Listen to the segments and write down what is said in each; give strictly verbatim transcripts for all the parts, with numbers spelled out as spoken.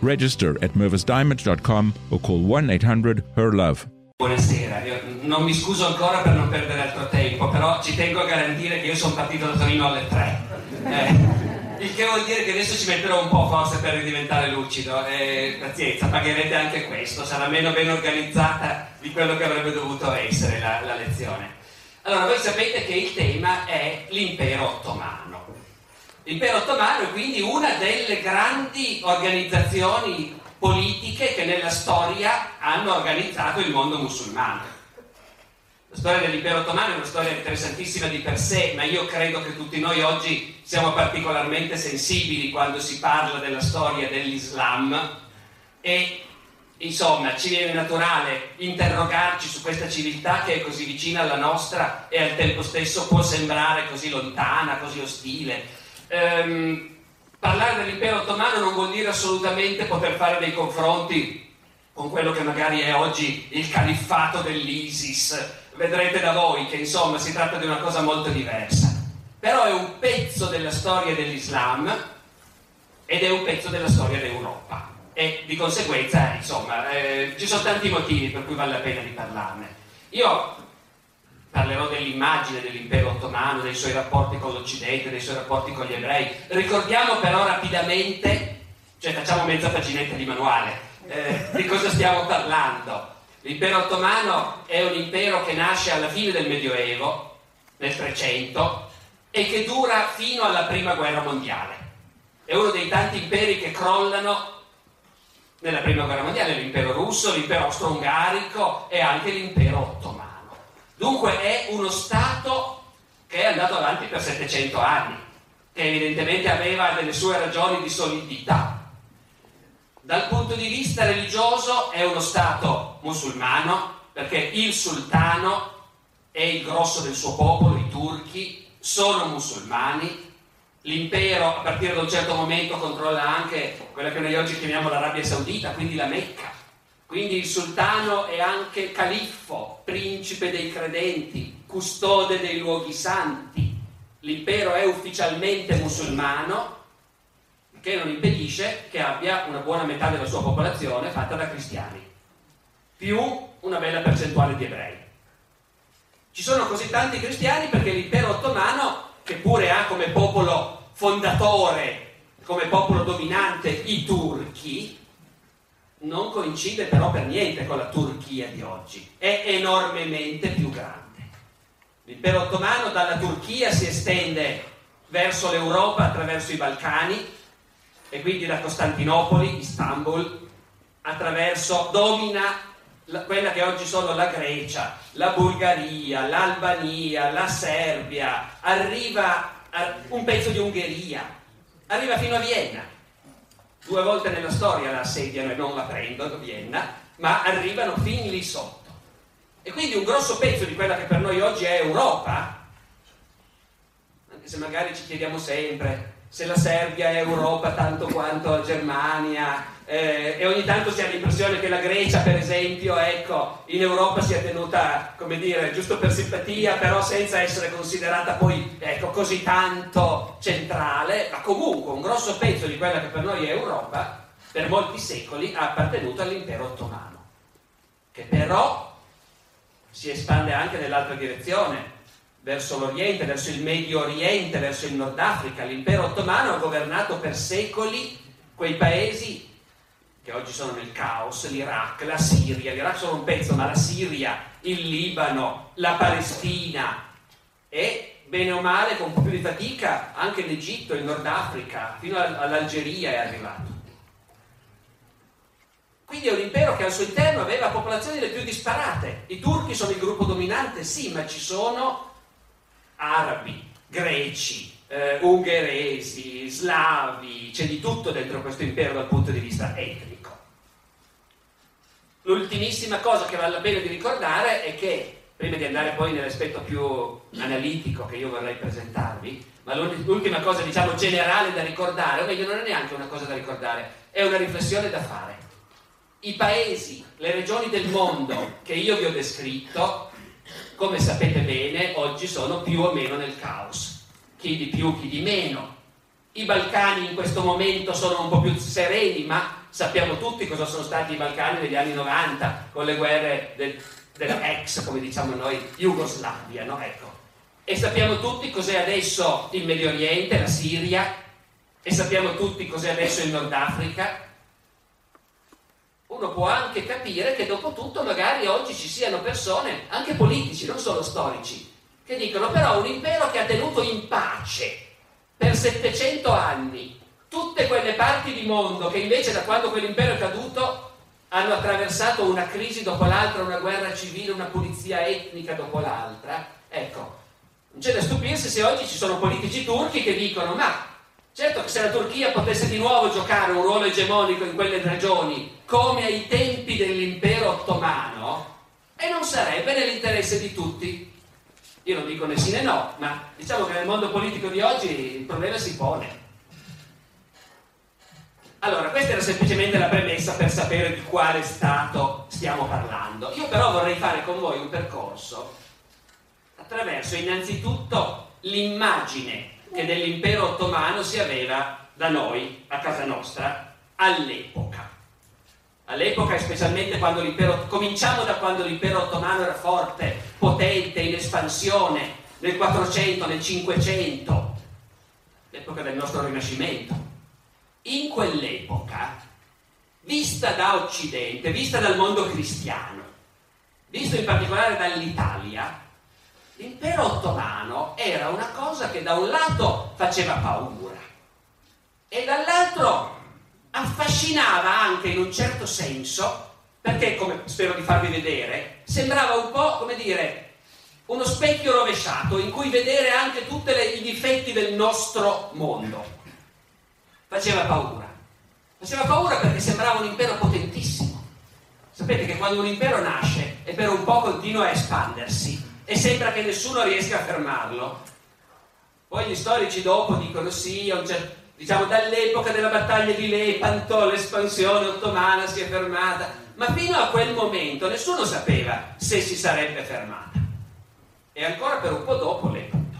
Register at mervis diamond dot com o call one eight hundred her love. Buonasera, io non mi scuso ancora per non perdere altro tempo, però ci tengo a garantire che io sono partito da Torino alle tre. Eh, il che vuol dire che adesso ci metterò un po' forse per diventare lucido. Eh, pazienza, pagherete anche questo, sarà meno ben organizzata di quello che avrebbe dovuto essere la, la lezione. Allora, voi sapete che il tema è l'impero ottomano. L'impero ottomano è quindi una delle grandi organizzazioni politiche che nella storia hanno organizzato il mondo musulmano. La storia dell'impero ottomano è una storia interessantissima di per sé, ma io credo che tutti noi oggi siamo particolarmente sensibili quando si parla della storia dell'Islam e insomma, ci viene naturale interrogarci su questa civiltà che è così vicina alla nostra e al tempo stesso può sembrare così lontana, così ostile. Ehm, parlare dell'impero ottomano non vuol dire assolutamente poter fare dei confronti con quello che magari è oggi il califfato dell'ISIS. Vedrete da voi che insomma si tratta di una cosa molto diversa. Però è un pezzo della storia dell'Islam ed è un pezzo della storia d'Europa. E di conseguenza, insomma, eh, ci sono tanti motivi per cui vale la pena di parlarne. Io parlerò dell'immagine dell'impero ottomano, dei suoi rapporti con l'Occidente, dei suoi rapporti con gli ebrei. Ricordiamo però rapidamente, cioè facciamo mezza paginetta di manuale, eh, di cosa stiamo parlando. L'impero ottomano è un impero che nasce alla fine del Medioevo, nel trecento, e che dura fino alla Prima Guerra Mondiale. È uno dei tanti imperi che crollano nella prima guerra mondiale, l'impero russo, l'impero austro-ungarico e anche l'impero ottomano. Dunque è uno stato che è andato avanti per settecento anni, che evidentemente aveva delle sue ragioni di solidità. Dal punto di vista religioso è uno stato musulmano, perché il sultano e il grosso del suo popolo, i turchi, sono musulmani. L'impero a partire da un certo momento controlla anche quella che noi oggi chiamiamo l'Arabia Saudita, quindi la Mecca. Quindi il sultano è anche califfo, principe dei credenti, custode dei luoghi santi. L'impero è ufficialmente musulmano, che non impedisce che abbia una buona metà della sua popolazione fatta da cristiani, più una bella percentuale di ebrei. Ci sono così tanti cristiani perché l'impero ottomano, che pure ha come popolo fondatore, come popolo dominante i turchi, non coincide però per niente con la Turchia di oggi, è enormemente più grande. L'impero ottomano dalla Turchia si estende verso l'Europa attraverso i Balcani e quindi da Costantinopoli, Istanbul, attraverso domina quella che oggi sono la Grecia, la Bulgaria, l'Albania, la Serbia, arriva a un pezzo di Ungheria, arriva fino a Vienna. Due volte nella storia la assediano e non la prendono Vienna, ma arrivano fin lì sotto. E quindi un grosso pezzo di quella che per noi oggi è Europa, anche se magari ci chiediamo sempre se la Serbia è Europa tanto quanto la Germania. Eh, e ogni tanto si ha l'impressione che la Grecia, per esempio, ecco, in Europa sia tenuta, come dire, giusto per simpatia, però senza essere considerata poi, ecco, così tanto centrale, ma comunque un grosso pezzo di quella che per noi è Europa, per molti secoli ha appartenuto all'impero ottomano, che però si espande anche nell'altra direzione, verso l'Oriente, verso il Medio Oriente, verso il Nord Africa. L'impero ottomano ha governato per secoli quei paesi che oggi sono nel caos, l'Iraq, la Siria, l'Iraq sono un pezzo, ma la Siria, il Libano, la Palestina e bene o male, con un po' più di fatica, anche l'Egitto, il Nord Africa, fino all'Algeria è arrivato. Quindi è un impero che al suo interno aveva popolazioni le più disparate. I turchi sono il gruppo dominante, sì, ma ci sono arabi, greci, eh, ungheresi, slavi, c'è di tutto dentro questo impero dal punto di vista etnico. L'ultimissima cosa che vale la pena di ricordare è che, prima di andare poi nell'aspetto più analitico che io vorrei presentarvi, ma l'ultima cosa, diciamo, generale da ricordare, o meglio non è neanche una cosa da ricordare, è una riflessione da fare. I paesi, le regioni del mondo che io vi ho descritto, come sapete bene, oggi sono più o meno nel caos. Chi di più, chi di meno. I Balcani in questo momento sono un po' più sereni, ma sappiamo tutti cosa sono stati i Balcani negli anni novanta, con le guerre del... della ex, come diciamo noi, Jugoslavia, no? Ecco. E sappiamo tutti cos'è adesso il Medio Oriente, la Siria, e sappiamo tutti cos'è adesso il Nord Africa. Uno può anche capire che dopo tutto magari oggi ci siano persone, anche politici, non solo storici, che dicono però un impero che ha tenuto in pace per settecento anni tutte quelle parti di mondo che invece da quando quell'impero è caduto hanno attraversato una crisi dopo l'altra, una guerra civile, una pulizia etnica dopo l'altra. Ecco, non c'è da stupirsi se oggi ci sono politici turchi che dicono ma certo che se la Turchia potesse di nuovo giocare un ruolo egemonico in quelle regioni come ai tempi dell'impero ottomano, e non sarebbe nell'interesse di tutti. Io non dico né sì né no, ma diciamo che nel mondo politico di oggi il problema si pone. Allora, questa era semplicemente la premessa per sapere di quale stato stiamo parlando. Io però vorrei fare con voi un percorso attraverso innanzitutto l'immagine che dell'impero ottomano si aveva da noi, a casa nostra, all'epoca. All'epoca, specialmente quando l'impero... Cominciamo da quando l'impero ottomano era forte, potente, in espansione, nel quattrocento, nel cinquecento, l'epoca del nostro Rinascimento. In quell'epoca, vista da Occidente, vista dal mondo cristiano, visto in particolare dall'Italia, l'impero ottomano era una cosa che da un lato faceva paura e dall'altro affascinava anche in un certo senso, perché, come spero di farvi vedere, sembrava un po', come dire, uno specchio rovesciato in cui vedere anche tutti i difetti del nostro mondo. Faceva paura. Faceva paura perché sembrava un impero potentissimo. Sapete che quando un impero nasce e per un po' continua a espandersi e sembra che nessuno riesca a fermarlo, poi gli storici dopo dicono sì, certo, diciamo dall'epoca della battaglia di Lepanto l'espansione ottomana si è fermata, ma fino a quel momento nessuno sapeva se si sarebbe fermata. E ancora per un po' dopo Lepanto.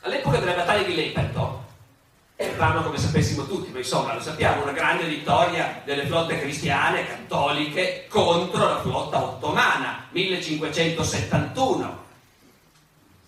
All'epoca della battaglia di Lepanto, parlo come sapessimo tutti, ma insomma lo sappiamo, una grande vittoria delle flotte cristiane cattoliche contro la flotta ottomana, millecinquecentosettantuno.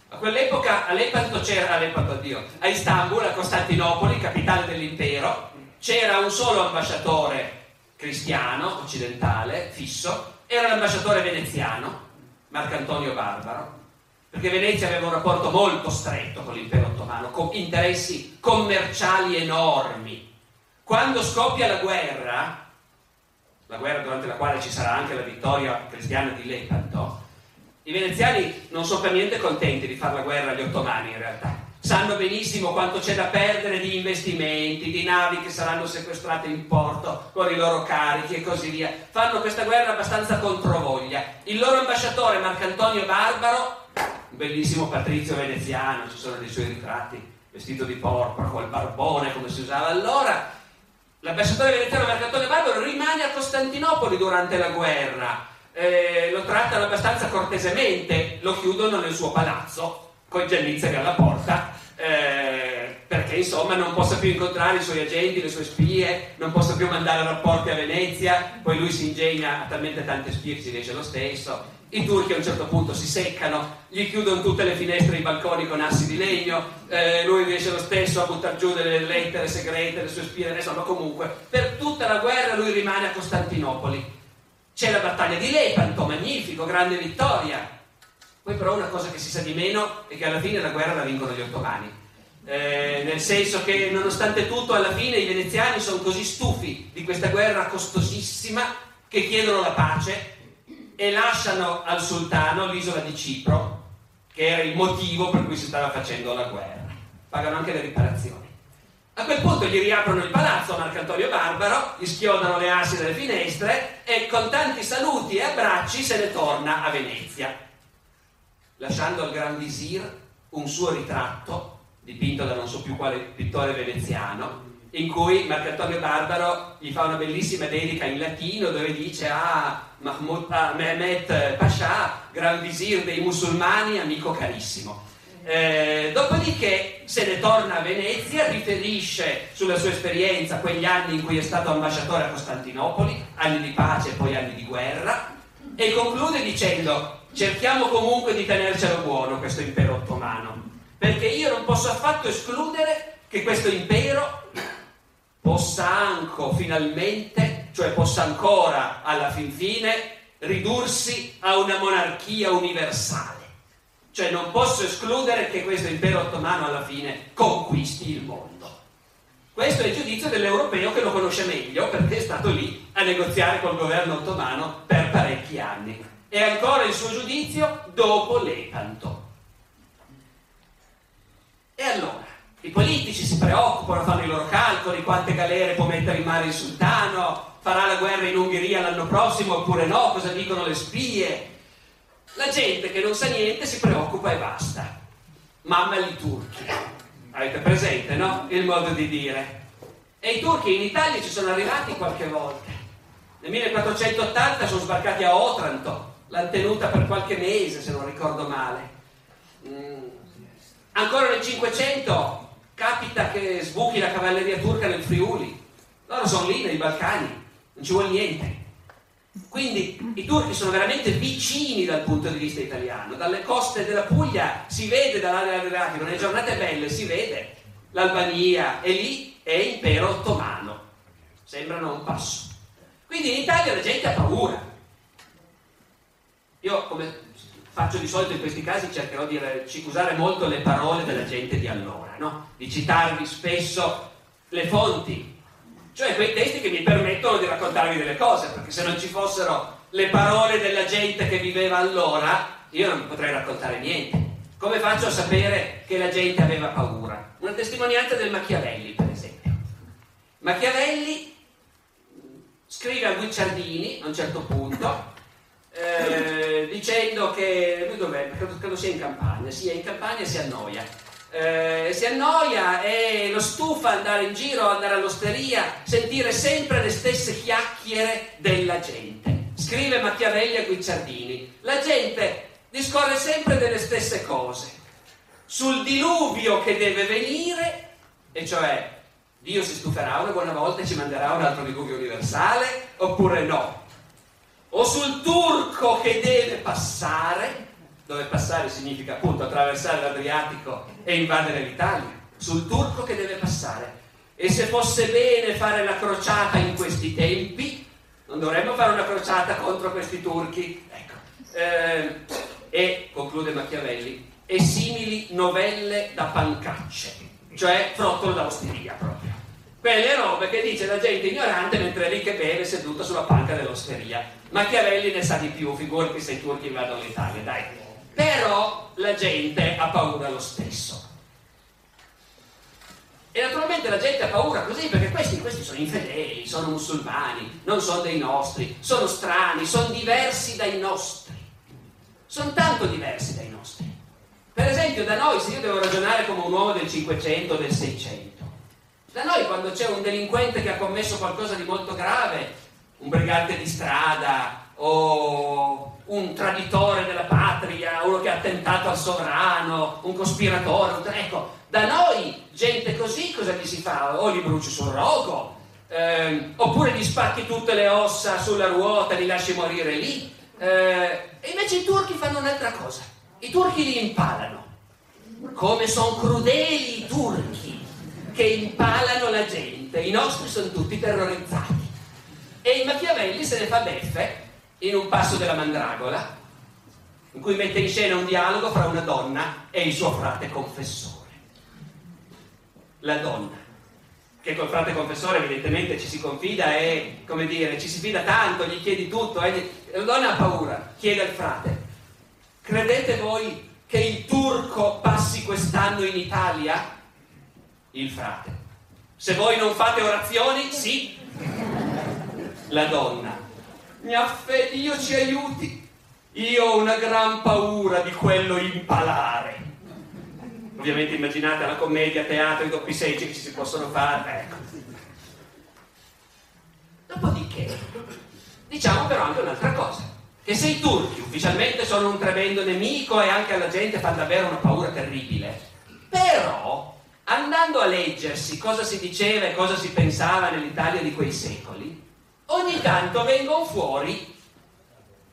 A quell'epoca a Lepanto c'era, a Lepanto addio, a Istanbul, a Costantinopoli, capitale dell'impero, c'era un solo ambasciatore cristiano, occidentale, fisso, era l'ambasciatore veneziano, Marco Antonio Barbaro, perché Venezia aveva un rapporto molto stretto con l'impero ottomano, con interessi commerciali enormi. Quando scoppia la guerra, la guerra durante la quale ci sarà anche la vittoria cristiana di Lepanto, i veneziani non sono per niente contenti di fare la guerra agli ottomani in realtà. Sanno benissimo quanto c'è da perdere di investimenti, di navi che saranno sequestrate in porto con i loro carichi e così via. Fanno questa guerra abbastanza controvoglia. Il loro ambasciatore Marco Antonio Barbaro, un bellissimo patrizio veneziano, ci sono dei suoi ritratti, vestito di porpora, col barbone come si usava allora, l'ambasciatore veneziano Marco Antonio Barbaro rimane a Costantinopoli durante la guerra, eh, lo trattano abbastanza cortesemente, lo chiudono nel suo palazzo con Giannizzeri alla porta, eh, perché insomma non possa più incontrare i suoi agenti, le sue spie, non possa più mandare rapporti a Venezia, poi lui si ingegna, ha talmente tante spie che si riesce lo stesso. I turchi a un certo punto si seccano, gli chiudono tutte le finestre e i balconi con assi di legno, eh, lui riesce lo stesso a buttare giù delle lettere segrete, le sue spie, insomma comunque per tutta la guerra lui rimane a Costantinopoli. C'è la battaglia di Lepanto, magnifico, grande vittoria. Poi però una cosa che si sa di meno è che alla fine la guerra la vincono gli ottomani. Eh, nel senso che nonostante tutto alla fine i veneziani sono così stufi di questa guerra costosissima che chiedono la pace e lasciano al sultano l'isola di Cipro, che era il motivo per cui si stava facendo la guerra. Pagano anche le riparazioni. A quel punto gli riaprono il palazzo a Marco Antonio Barbaro, gli schiodano le assi delle finestre e con tanti saluti e abbracci se ne torna a Venezia, lasciando al Gran Visir un suo ritratto dipinto da non so più quale pittore veneziano, in cui Marco Antonio Barbaro gli fa una bellissima dedica in latino dove dice a ah, Mehmet Pasha, Gran Visir dei musulmani, amico carissimo. Eh, dopodiché se ne torna a Venezia, riferisce sulla sua esperienza quegli anni in cui è stato ambasciatore a Costantinopoli, anni di pace e poi anni di guerra, e conclude dicendo: cerchiamo comunque di tenercelo buono questo impero ottomano, perché io non posso affatto escludere che questo impero possa anche finalmente, cioè possa ancora alla fin fine, ridursi a una monarchia universale. Cioè non posso escludere che questo impero ottomano alla fine conquisti il mondo. Questo è il giudizio dell'europeo che lo conosce meglio, perché è stato lì a negoziare col governo ottomano per parecchi anni. E ancora il suo giudizio dopo Lepanto. E allora, i politici si preoccupano, fanno i loro calcoli, quante galere può mettere in mare il sultano, farà la guerra in Ungheria l'anno prossimo oppure no, cosa dicono le spie. La gente che non sa niente si preoccupa e basta. Mamma li turchi. Avete presente, no? Il modo di dire. E i turchi in Italia ci sono arrivati qualche volta. Nel millequattrocentottanta sono sbarcati a Otranto, l'hanno tenuta per qualche mese, se non ricordo male. Mm. Ancora nel cinquecento capita che sbuchi la cavalleria turca nel Friuli. Loro sono lì nei Balcani, non ci vuole niente. Quindi i turchi sono veramente vicini dal punto di vista italiano, dalle coste della Puglia si vede, dall'area adriatica, nelle giornate belle si vede l'Albania, e lì è impero ottomano, sembrano un passo. Quindi in Italia la gente ha paura. Io, come faccio di solito in questi casi, cercherò di usare molto le parole della gente di allora, no? Di citarvi spesso le fonti, cioè quei testi che mi permettono di raccontarvi delle cose, perché se non ci fossero le parole della gente che viveva allora io non potrei raccontare niente. Come faccio a sapere che la gente aveva paura? Una testimonianza del Machiavelli, per esempio. Machiavelli scrive a Guicciardini a un certo punto eh, dicendo che lui dov'è? Credo, credo sia in campagna sia in campagna si annoia. Eh, si annoia e lo stufa andare in giro, andare all'osteria, sentire sempre le stesse chiacchiere della gente. Scrive Machiavelli a Guicciardini: la gente discorre sempre delle stesse cose, sul diluvio che deve venire, e cioè Dio si stuferà una buona volta e ci manderà un altro diluvio universale oppure no, o sul turco che deve passare, dove passare significa appunto attraversare l'Adriatico e invadere l'Italia, sul turco che deve passare, e se fosse bene fare la crociata in questi tempi, non dovremmo fare una crociata contro questi turchi, ecco. Eh, e conclude Machiavelli, e simili novelle da pancacce, cioè frottolo da osteria, proprio quelle robe che dice la gente ignorante mentre è lì che beve seduta sulla panca dell'osteria. Machiavelli ne sa di più, figurati se i turchi invadono l'Italia, dai. Però la gente ha paura lo stesso, e naturalmente la gente ha paura così perché questi, questi sono infedeli, sono musulmani, non sono dei nostri, sono strani, sono diversi dai nostri, sono tanto diversi dai nostri. Per esempio da noi, se io devo ragionare come un uomo del cinquecento o del seicento, da noi quando c'è un delinquente che ha commesso qualcosa di molto grave, un brigante di strada o un traditore della patria, uno che ha attentato al sovrano, un cospiratore, un... ecco, da noi gente così cosa gli si fa? O li bruci sul rogo, eh, oppure gli spacchi tutte le ossa sulla ruota, li lasci morire lì, eh, e invece i turchi fanno un'altra cosa, i turchi li impalano. Come sono crudeli i turchi che impalano la gente, i nostri sono tutti terrorizzati. E il Machiavelli se ne fa beffe in Un passo della Mandragola, in cui mette in scena un dialogo fra una donna e il suo frate confessore. La donna, che col frate confessore evidentemente ci si confida e, come dire, ci si fida tanto, gli chiedi tutto, eh? La donna ha paura, chiede al frate: credete voi che il turco passi quest'anno in Italia? Il frate: se voi non fate orazioni, sì. La donna: mia fede, Dio ci aiuti, io ho una gran paura di quello impalare. Ovviamente immaginate la commedia, teatro, i doppi seggi che ci si possono fare, ecco. Dopodiché diciamo però anche un'altra cosa, che se i turchi ufficialmente sono un tremendo nemico e anche alla gente fa davvero una paura terribile, però andando a leggersi cosa si diceva e cosa si pensava nell'Italia di quei secoli, ogni tanto vengono fuori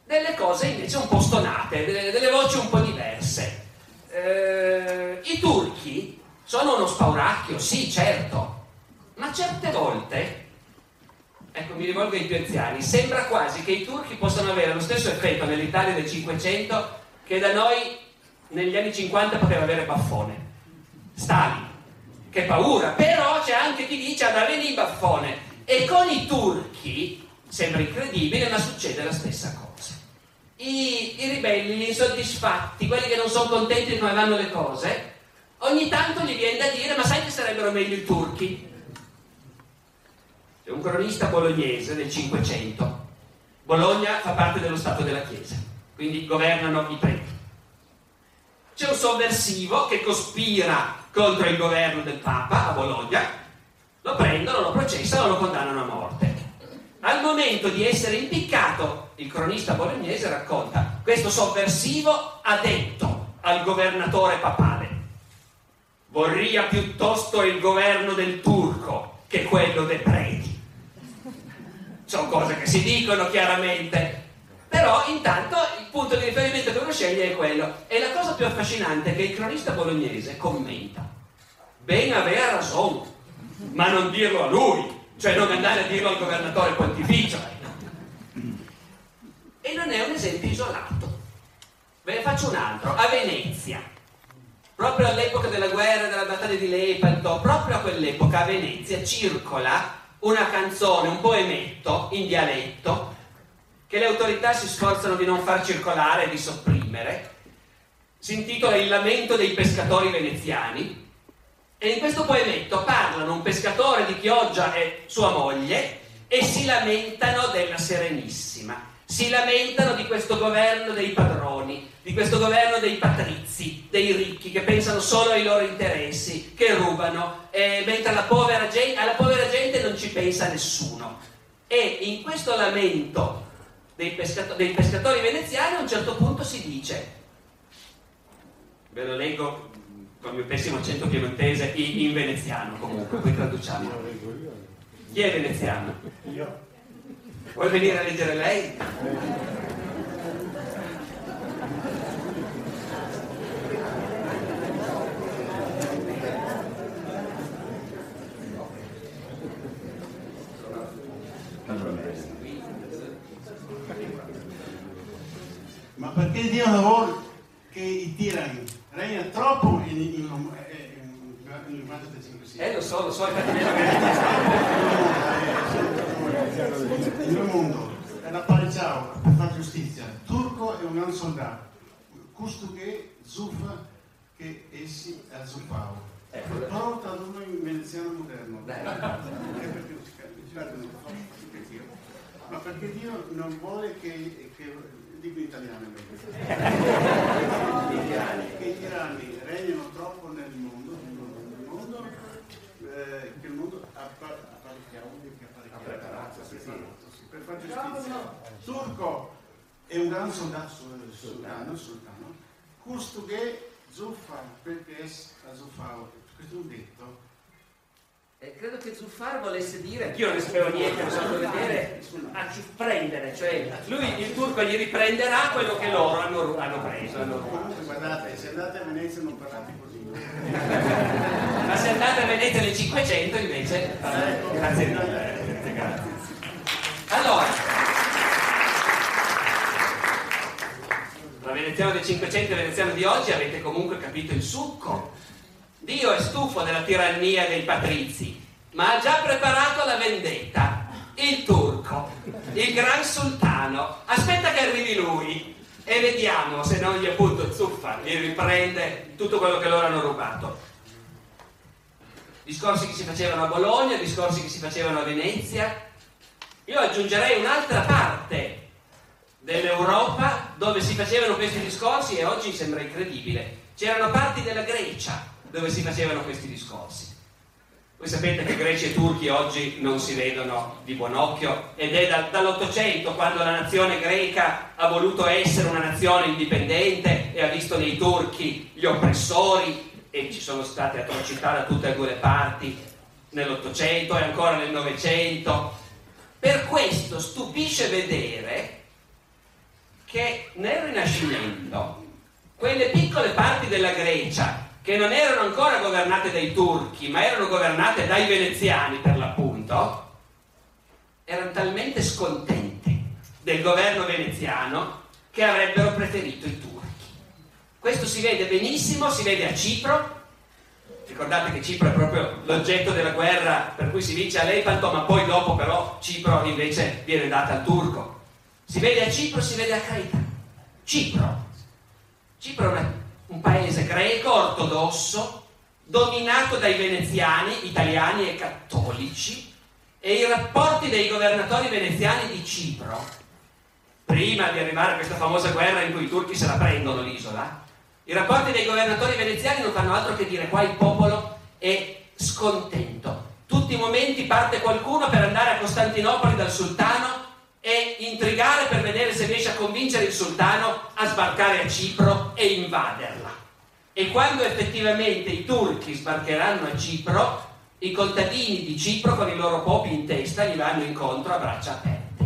delle cose invece un po' stonate, delle, delle voci un po' diverse. Eh, i turchi sono uno spauracchio, sì, certo, ma certe volte, ecco, mi rivolgo ai più anziani, sembra quasi che i turchi possano avere lo stesso effetto nell'Italia del Cinquecento che da noi negli anni cinquanta poteva avere Baffone. Stalin, che paura, però c'è anche chi dice ad avvenire Baffone. E con i turchi, sembra incredibile, ma succede la stessa cosa. I, i ribelli, gli insoddisfatti, quelli che non sono contenti di come vanno le cose, ogni tanto gli viene da dire: ma sai che sarebbero meglio i turchi? C'è un cronista bolognese del Cinquecento. Bologna fa parte dello Stato della Chiesa, quindi governano i preti. C'è un sovversivo che cospira contro il governo del Papa a Bologna. Lo prendono, lo processano, lo condannano a morte. Al momento di essere impiccato, il cronista bolognese racconta: questo sovversivo ha detto al governatore papale: vorria piuttosto il governo del turco che quello dei preti. Sono cose che si dicono chiaramente, però intanto il punto di riferimento che uno sceglie è quello. E la cosa più affascinante è che il cronista bolognese commenta: ben aveva ragione, ma non dirlo a lui, cioè non andare a dirlo al governatore pontificio. E non è un esempio isolato, ve ne faccio un altro. A Venezia, proprio all'epoca della guerra, della battaglia di Lepanto, proprio a quell'epoca a Venezia circola una canzone, un poemetto in dialetto che le autorità si sforzano di non far circolare e di sopprimere. Si intitola Il lamento dei pescatori veneziani. E in questo poemetto parlano un pescatore di Chioggia e sua moglie e si lamentano della Serenissima, si lamentano di questo governo dei padroni, di questo governo dei patrizi, dei ricchi che pensano solo ai loro interessi, che rubano, e mentre alla povera gente, alla povera gente non ci pensa nessuno. E in questo lamento dei, pescato- dei pescatori veneziani a un certo punto si dice, ve lo leggo con il mio pessimo accento piemontese, in veneziano comunque, poi traduciamo. Chi è veneziano? Io. Vuoi venire a leggere lei? Ma perché diavolo che i tirano? Lei è troppo in, in, in, in, in cinquantacinque. Eh lo so, lo so, infatti mi sono. Il mondo è la pari ciao, per far giustizia. Turco è un gran soldato, custo che zuffa che essi a zuffavo. Però traducono in veneziano moderno. Ma perché Dio non vuole che... che dico italiano, che i tiranni regnano troppo nel mondo, nel mondo eh, che il mondo apparecchiamo per far giustizia. Turco è un gran soldato sultano, sultano custode zuffa, perché azzuffavo, questo è un detto. Eh, credo che zuffare volesse dire, io non ne sapevo niente, non so vedere, a prendere, cioè lui, il turco gli riprenderà quello che loro hanno, hanno preso. Hanno Comunque guardate, se andate a Venezia non parlate così. Ma se andate a Venezia nel cinquecento invece... Ecco. Grazie mille, grazie. Allora, la veneziana del cinquecento e la veneziana di oggi avete comunque capito il succo. Dio è stufo della tirannia dei patrizi, ma ha già preparato la vendetta. Il turco, il gran sultano, aspetta che arrivi lui e vediamo se non gli appunto zuffa, gli riprende tutto quello che loro hanno rubato. Discorsi che si facevano a Bologna, discorsi che si facevano a Venezia. Io aggiungerei un'altra parte dell'Europa dove si facevano questi discorsi e oggi sembra incredibile. C'erano parti della Grecia dove si facevano questi discorsi. Voi sapete che greci e turchi oggi non si vedono di buon occhio ed è da, dall'Ottocento, quando la nazione greca ha voluto essere una nazione indipendente e ha visto nei turchi gli oppressori, e ci sono state atrocità da tutte e due le parti nell'Ottocento e ancora nel Novecento. Per questo stupisce vedere che nel Rinascimento quelle piccole parti della Grecia che non erano ancora governate dai turchi, ma erano governate dai veneziani per l'appunto, erano talmente scontenti del governo veneziano che avrebbero preferito i turchi. Questo si vede benissimo, si vede a Cipro. Ricordate che Cipro è proprio l'oggetto della guerra per cui si vince a Lepanto, ma poi dopo però Cipro invece viene data al turco. Si vede a Cipro, si vede a Creta. Cipro. Cipro è una un paese greco ortodosso dominato dai veneziani, italiani e cattolici, e i rapporti dei governatori veneziani di Cipro, prima di arrivare a questa famosa guerra in cui i turchi se la prendono l'isola, i rapporti dei governatori veneziani non fanno altro che dire: qua il popolo è scontento. Tutti i momenti parte qualcuno per andare a Costantinopoli dal sultano e intrigare per vedere se riesce a convincere il sultano a sbarcare a Cipro e invaderla. E quando effettivamente i turchi sbarcheranno a Cipro, i contadini di Cipro con i loro popi in testa gli vanno incontro a braccia aperte.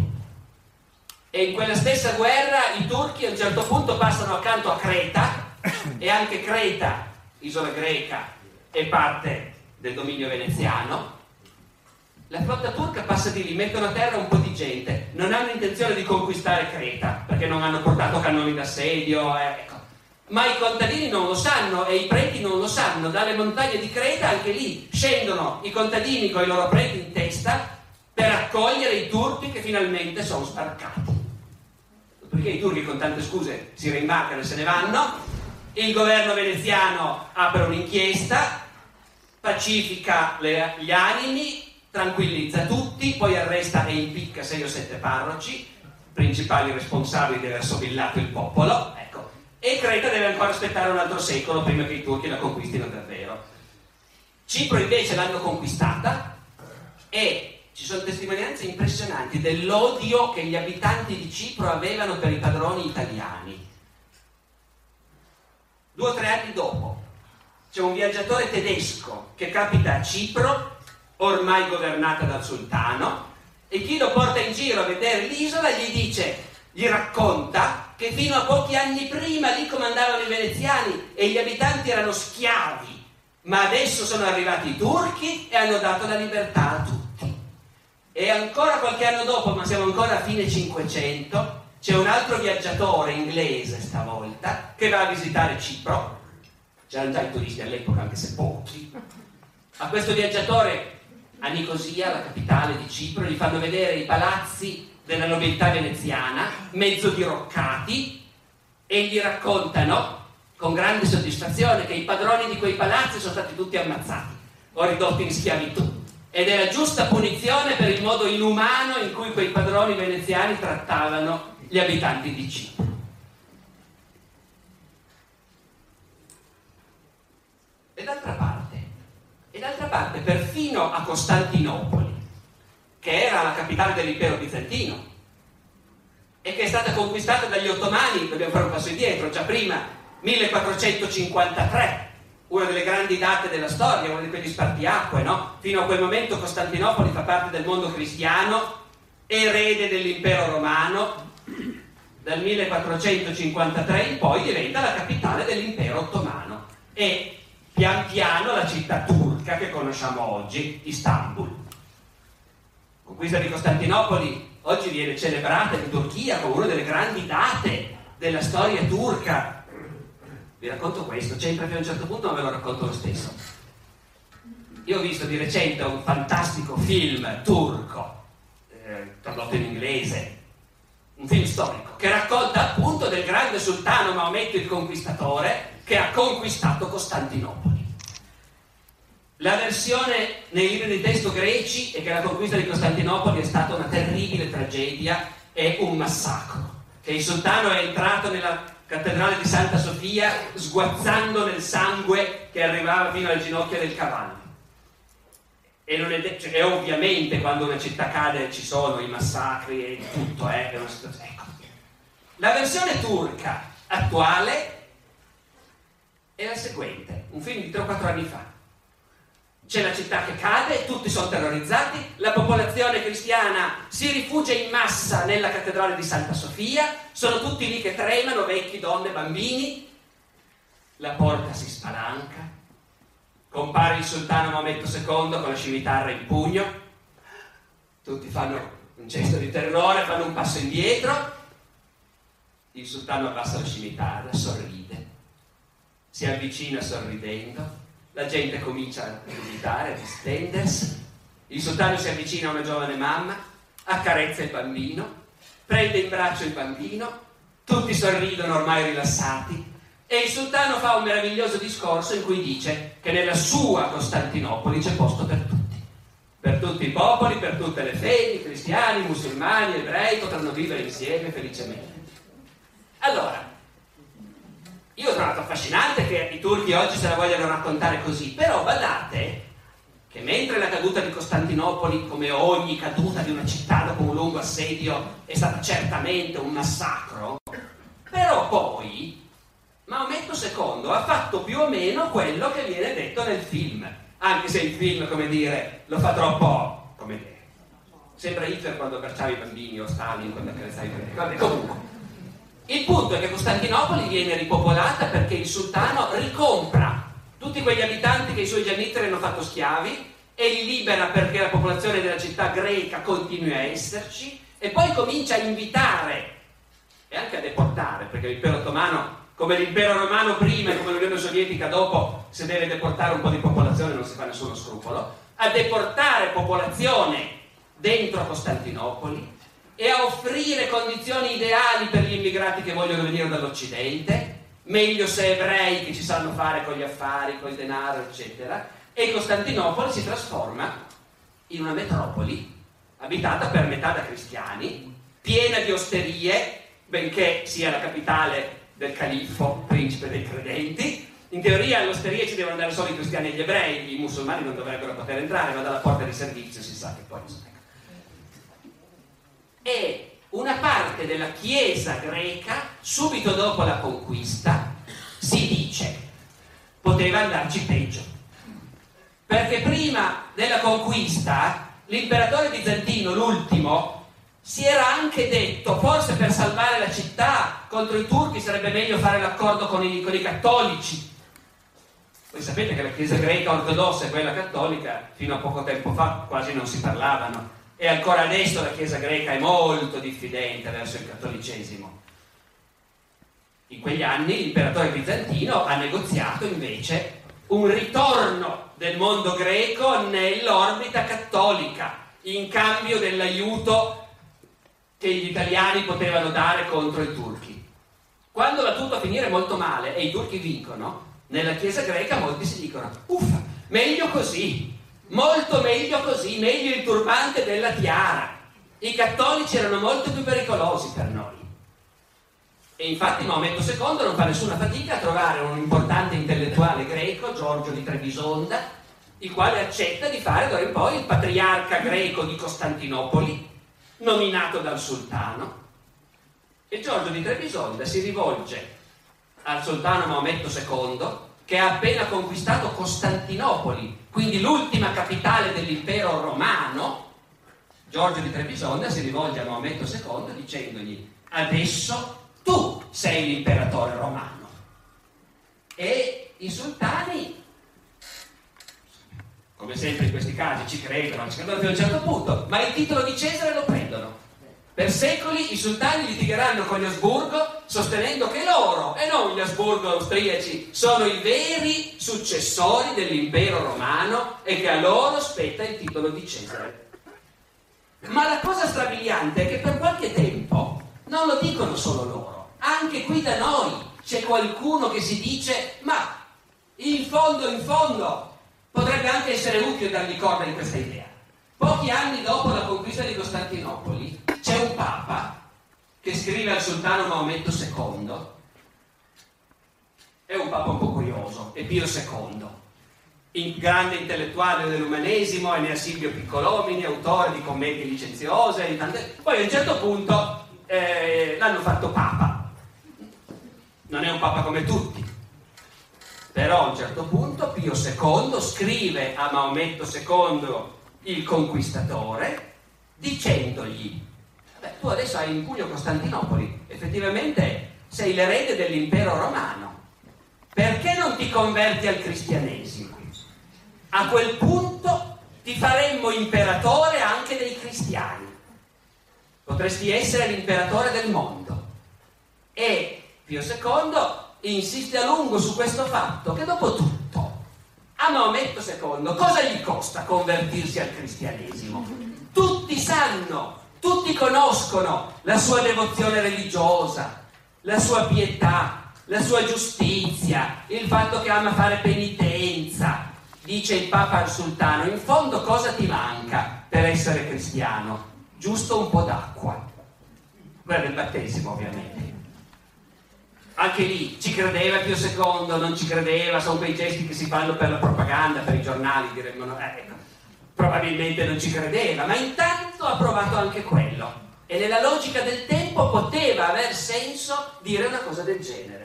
E in quella stessa guerra i turchi a un certo punto passano accanto a Creta, e anche Creta, isola greca, è parte del dominio veneziano. La flotta turca passa di lì, mettono a terra un po' di gente, non hanno intenzione di conquistare Creta, perché non hanno portato cannoni d'assedio, eh, ecco. Ma i contadini non lo sanno e i preti non lo sanno, dalle montagne di Creta anche lì scendono i contadini con i loro preti in testa per accogliere i turchi che finalmente sono sbarcati. Perché i turchi con tante scuse si reimbarcano e se ne vanno, il governo veneziano apre un'inchiesta, pacifica le, gli animi, tranquillizza tutti, poi arresta e impicca sei o sette parroci, principali responsabili di aver sobillato il popolo, ecco, e Creta deve ancora aspettare un altro secolo prima che i turchi la conquistino davvero. Cipro invece l'hanno conquistata e ci sono testimonianze impressionanti dell'odio che gli abitanti di Cipro avevano per i padroni italiani. Due o tre anni dopo c'è un viaggiatore tedesco che capita a Cipro, ormai governata dal sultano, e chi lo porta in giro a vedere l'isola gli dice, gli racconta che fino a pochi anni prima lì comandavano i veneziani e gli abitanti erano schiavi, ma adesso sono arrivati i turchi e hanno dato la libertà a tutti. E ancora qualche anno dopo, ma siamo ancora a fine Cinquecento, c'è un altro viaggiatore inglese stavolta che va a visitare Cipro. C'erano già i turisti all'epoca, anche se pochi. A questo viaggiatore a Nicosia, la capitale di Cipro, gli fanno vedere i palazzi della nobiltà veneziana, mezzo diroccati, e gli raccontano con grande soddisfazione che i padroni di quei palazzi sono stati tutti ammazzati o ridotti in schiavitù, ed è la giusta punizione per il modo inumano in cui quei padroni veneziani trattavano gli abitanti di Cipro. E d'altra parte, E d'altra parte, perfino a Costantinopoli, che era la capitale dell'impero bizantino e che è stata conquistata dagli ottomani, dobbiamo fare un passo indietro, già prima millequattrocentocinquantatré, una delle grandi date della storia, uno di quegli spartiacque, no? Fino a quel momento Costantinopoli fa parte del mondo cristiano, erede dell'impero romano. Dal millequattrocentocinquantatré in poi diventa la capitale dell'impero ottomano e pian piano la città turca che conosciamo oggi, Istanbul. La conquista di Costantinopoli oggi viene celebrata in Turchia come una delle grandi date della storia turca. Vi racconto questo, c'entra fino a un certo punto ma ve lo racconto lo stesso. Io ho visto di recente un fantastico film turco, eh, tradotto in inglese, un film storico, che racconta appunto del grande sultano Maometto il Conquistatore che ha conquistato Costantinopoli. La versione nei libri di testo greci è che la conquista di Costantinopoli è stata una terribile tragedia e un massacro, che il sultano è entrato nella cattedrale di Santa Sofia sguazzando nel sangue che arrivava fino alle ginocchia del cavallo. E, non è de- cioè, e ovviamente quando una città cade ci sono i massacri e tutto, eh, è una situazione. Ecco. La versione turca attuale è la seguente, un film di tre o quattro anni fa. C'è la città che cade, tutti sono terrorizzati, la popolazione cristiana si rifugia in massa nella cattedrale di Santa Sofia, sono tutti lì che tremano, vecchi, donne, bambini, la porta si spalanca. Compare il sultano Maometto secondo con la scimitarra in pugno, tutti fanno un gesto di terrore, fanno un passo indietro, il sultano abbassa la scimitarra, sorride, si avvicina sorridendo, la gente comincia a dubitare, a distendersi, il sultano si avvicina a una giovane mamma, accarezza il bambino, prende in braccio il bambino, tutti sorridono ormai rilassati, e il sultano fa un meraviglioso discorso in cui dice che nella sua Costantinopoli c'è posto per tutti, per tutti i popoli, per tutte le fedi, cristiani, musulmani, ebrei potranno vivere insieme felicemente. Allora, io ho trovato affascinante che i turchi oggi se la vogliono raccontare così, però badate che mentre la caduta di Costantinopoli, come ogni caduta di una città dopo un lungo assedio, è stata certamente un massacro, però poi Maometto secondo ha fatto più o meno quello che viene detto nel film, anche se il film, come dire, lo fa troppo, come dire, sembra Hitler quando abbracciava i bambini o Stalin quando accarezzava i bambini. Vabbè, comunque, il punto è che Costantinopoli viene ripopolata perché il sultano ricompra tutti quegli abitanti che i suoi giannizzeri hanno fatto schiavi e li libera perché la popolazione della città greca continua a esserci e poi comincia a invitare e anche a deportare, perché l'impero ottomano, come l'impero romano prima e come l'Unione Sovietica dopo, se deve deportare un po' di popolazione non si fa nessuno scrupolo, a deportare popolazione dentro Costantinopoli e a offrire condizioni ideali per gli immigrati che vogliono venire dall'Occidente, meglio se ebrei che ci sanno fare con gli affari, col denaro, eccetera, e Costantinopoli si trasforma in una metropoli abitata per metà da cristiani, piena di osterie, benché sia la capitale del califfo, principe dei credenti. In teoria all'osteria ci devono andare solo i cristiani e gli ebrei, i musulmani non dovrebbero poter entrare, ma dalla porta di servizio si sa che poi non sono. E una parte della chiesa greca, subito dopo la conquista, si dice poteva andarci peggio, perché prima della conquista l'imperatore bizantino, l'ultimo, si era anche detto, forse per salvare la città contro i turchi sarebbe meglio fare l'accordo con i, con i cattolici. Voi sapete che la chiesa greca ortodossa e quella cattolica fino a poco tempo fa quasi non si parlavano e ancora adesso la chiesa greca è molto diffidente verso il cattolicesimo. In quegli anni l'imperatore bizantino ha negoziato invece un ritorno del mondo greco nell'orbita cattolica in cambio dell'aiuto che gli italiani potevano dare contro i turchi. Quando va tutto a finire molto male e i turchi vincono, nella chiesa greca molti si dicono uffa, meglio così, molto meglio così, meglio il turbante della tiara. I cattolici erano molto più pericolosi per noi. E infatti Maometto secondo non fa nessuna fatica a trovare un importante intellettuale greco, Giorgio di Trebisonda, il quale accetta di fare d'ora in poi il patriarca greco di Costantinopoli, nominato dal sultano, e Giorgio di Trebisonda si rivolge al sultano Maometto secondo, che ha appena conquistato Costantinopoli, quindi l'ultima capitale dell'impero romano. Giorgio di Trebisonda si rivolge a Maometto secondo dicendogli: adesso tu sei l'imperatore romano. E i sultani, come sempre in questi casi, ci credono, ci credono fino a un certo punto, ma il titolo di Cesare lo prendono. Per secoli i sultani litigheranno con gli Asburgo sostenendo che loro, e non gli Asburgo austriaci, sono i veri successori dell'impero romano e che a loro spetta il titolo di Cesare. Ma la cosa strabiliante è che per qualche tempo non lo dicono solo loro, anche qui da noi c'è qualcuno che si dice: ma in fondo, in fondo, potrebbe anche essere utile dargli corda di questa idea. Pochi anni dopo la conquista di Costantinopoli c'è un papa che scrive al sultano Maometto secondo, è un papa un po' curioso, è Pio secondo, il grande intellettuale dell'umanesimo, Enea Silvio Piccolomini, autore di commedie licenziose, di tante... poi a un certo punto eh, l'hanno fatto papa. Non è un papa come tutti, però a un certo punto Pio secondo scrive a Maometto secondo il conquistatore dicendogli: beh, tu adesso hai in pugno Costantinopoli, effettivamente sei l'erede dell'impero romano, perché non ti converti al cristianesimo? A quel punto ti faremmo imperatore anche dei cristiani, potresti essere l'imperatore del mondo. E Pio secondo insiste a lungo su questo fatto, che dopo tutto a Maometto secondo cosa gli costa convertirsi al cristianesimo? Tutti sanno, tutti conoscono la sua devozione religiosa, la sua pietà, la sua giustizia, il fatto che ama fare penitenza. Dice il Papa al sultano: in fondo cosa ti manca per essere cristiano? Giusto un po' d'acqua, quella del battesimo ovviamente. Anche lì ci credeva Pio secondo, non ci credeva, sono quei gesti che si fanno per la propaganda, per i giornali, diremmo, eh, probabilmente non ci credeva, ma intanto ha provato anche quello, e nella logica del tempo poteva aver senso dire una cosa del genere.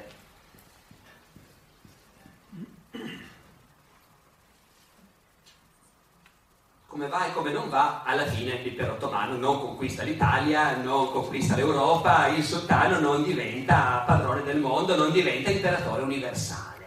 Come va e come non va, alla fine l'impero ottomano non conquista l'Italia, non conquista l'Europa, il sultano non diventa padrone del mondo, non diventa imperatore universale.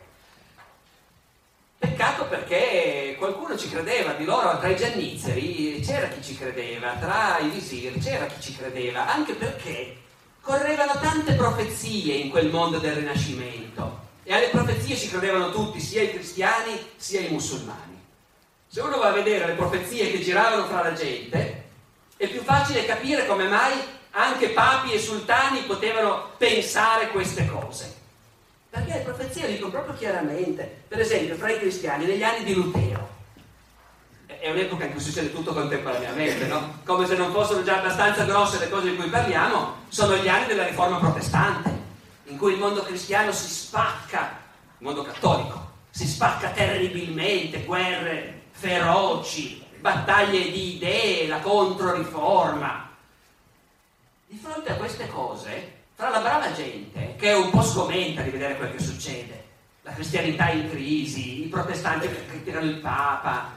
Peccato, perché qualcuno ci credeva di loro, tra i Giannizzeri c'era chi ci credeva, tra i visir c'era chi ci credeva, anche perché correvano tante profezie in quel mondo del Rinascimento, e alle profezie ci credevano tutti, sia i cristiani sia i musulmani. Se uno va a vedere le profezie che giravano fra la gente, è più facile capire come mai anche papi e sultani potevano pensare queste cose. Perché le profezie lo dicono proprio chiaramente. Per esempio, fra i cristiani, negli anni di Lutero, è un'epoca in cui succede tutto contemporaneamente, no? Come se non fossero già abbastanza grosse le cose di cui parliamo, sono gli anni della Riforma protestante, in cui il mondo cristiano si spacca, il mondo cattolico, si spacca terribilmente, guerre feroci, battaglie di idee, la Controriforma. Di fronte a queste cose, tra la brava gente, che è un po' sgomenta di vedere quel che succede, la cristianità in crisi, i protestanti che criticano il Papa,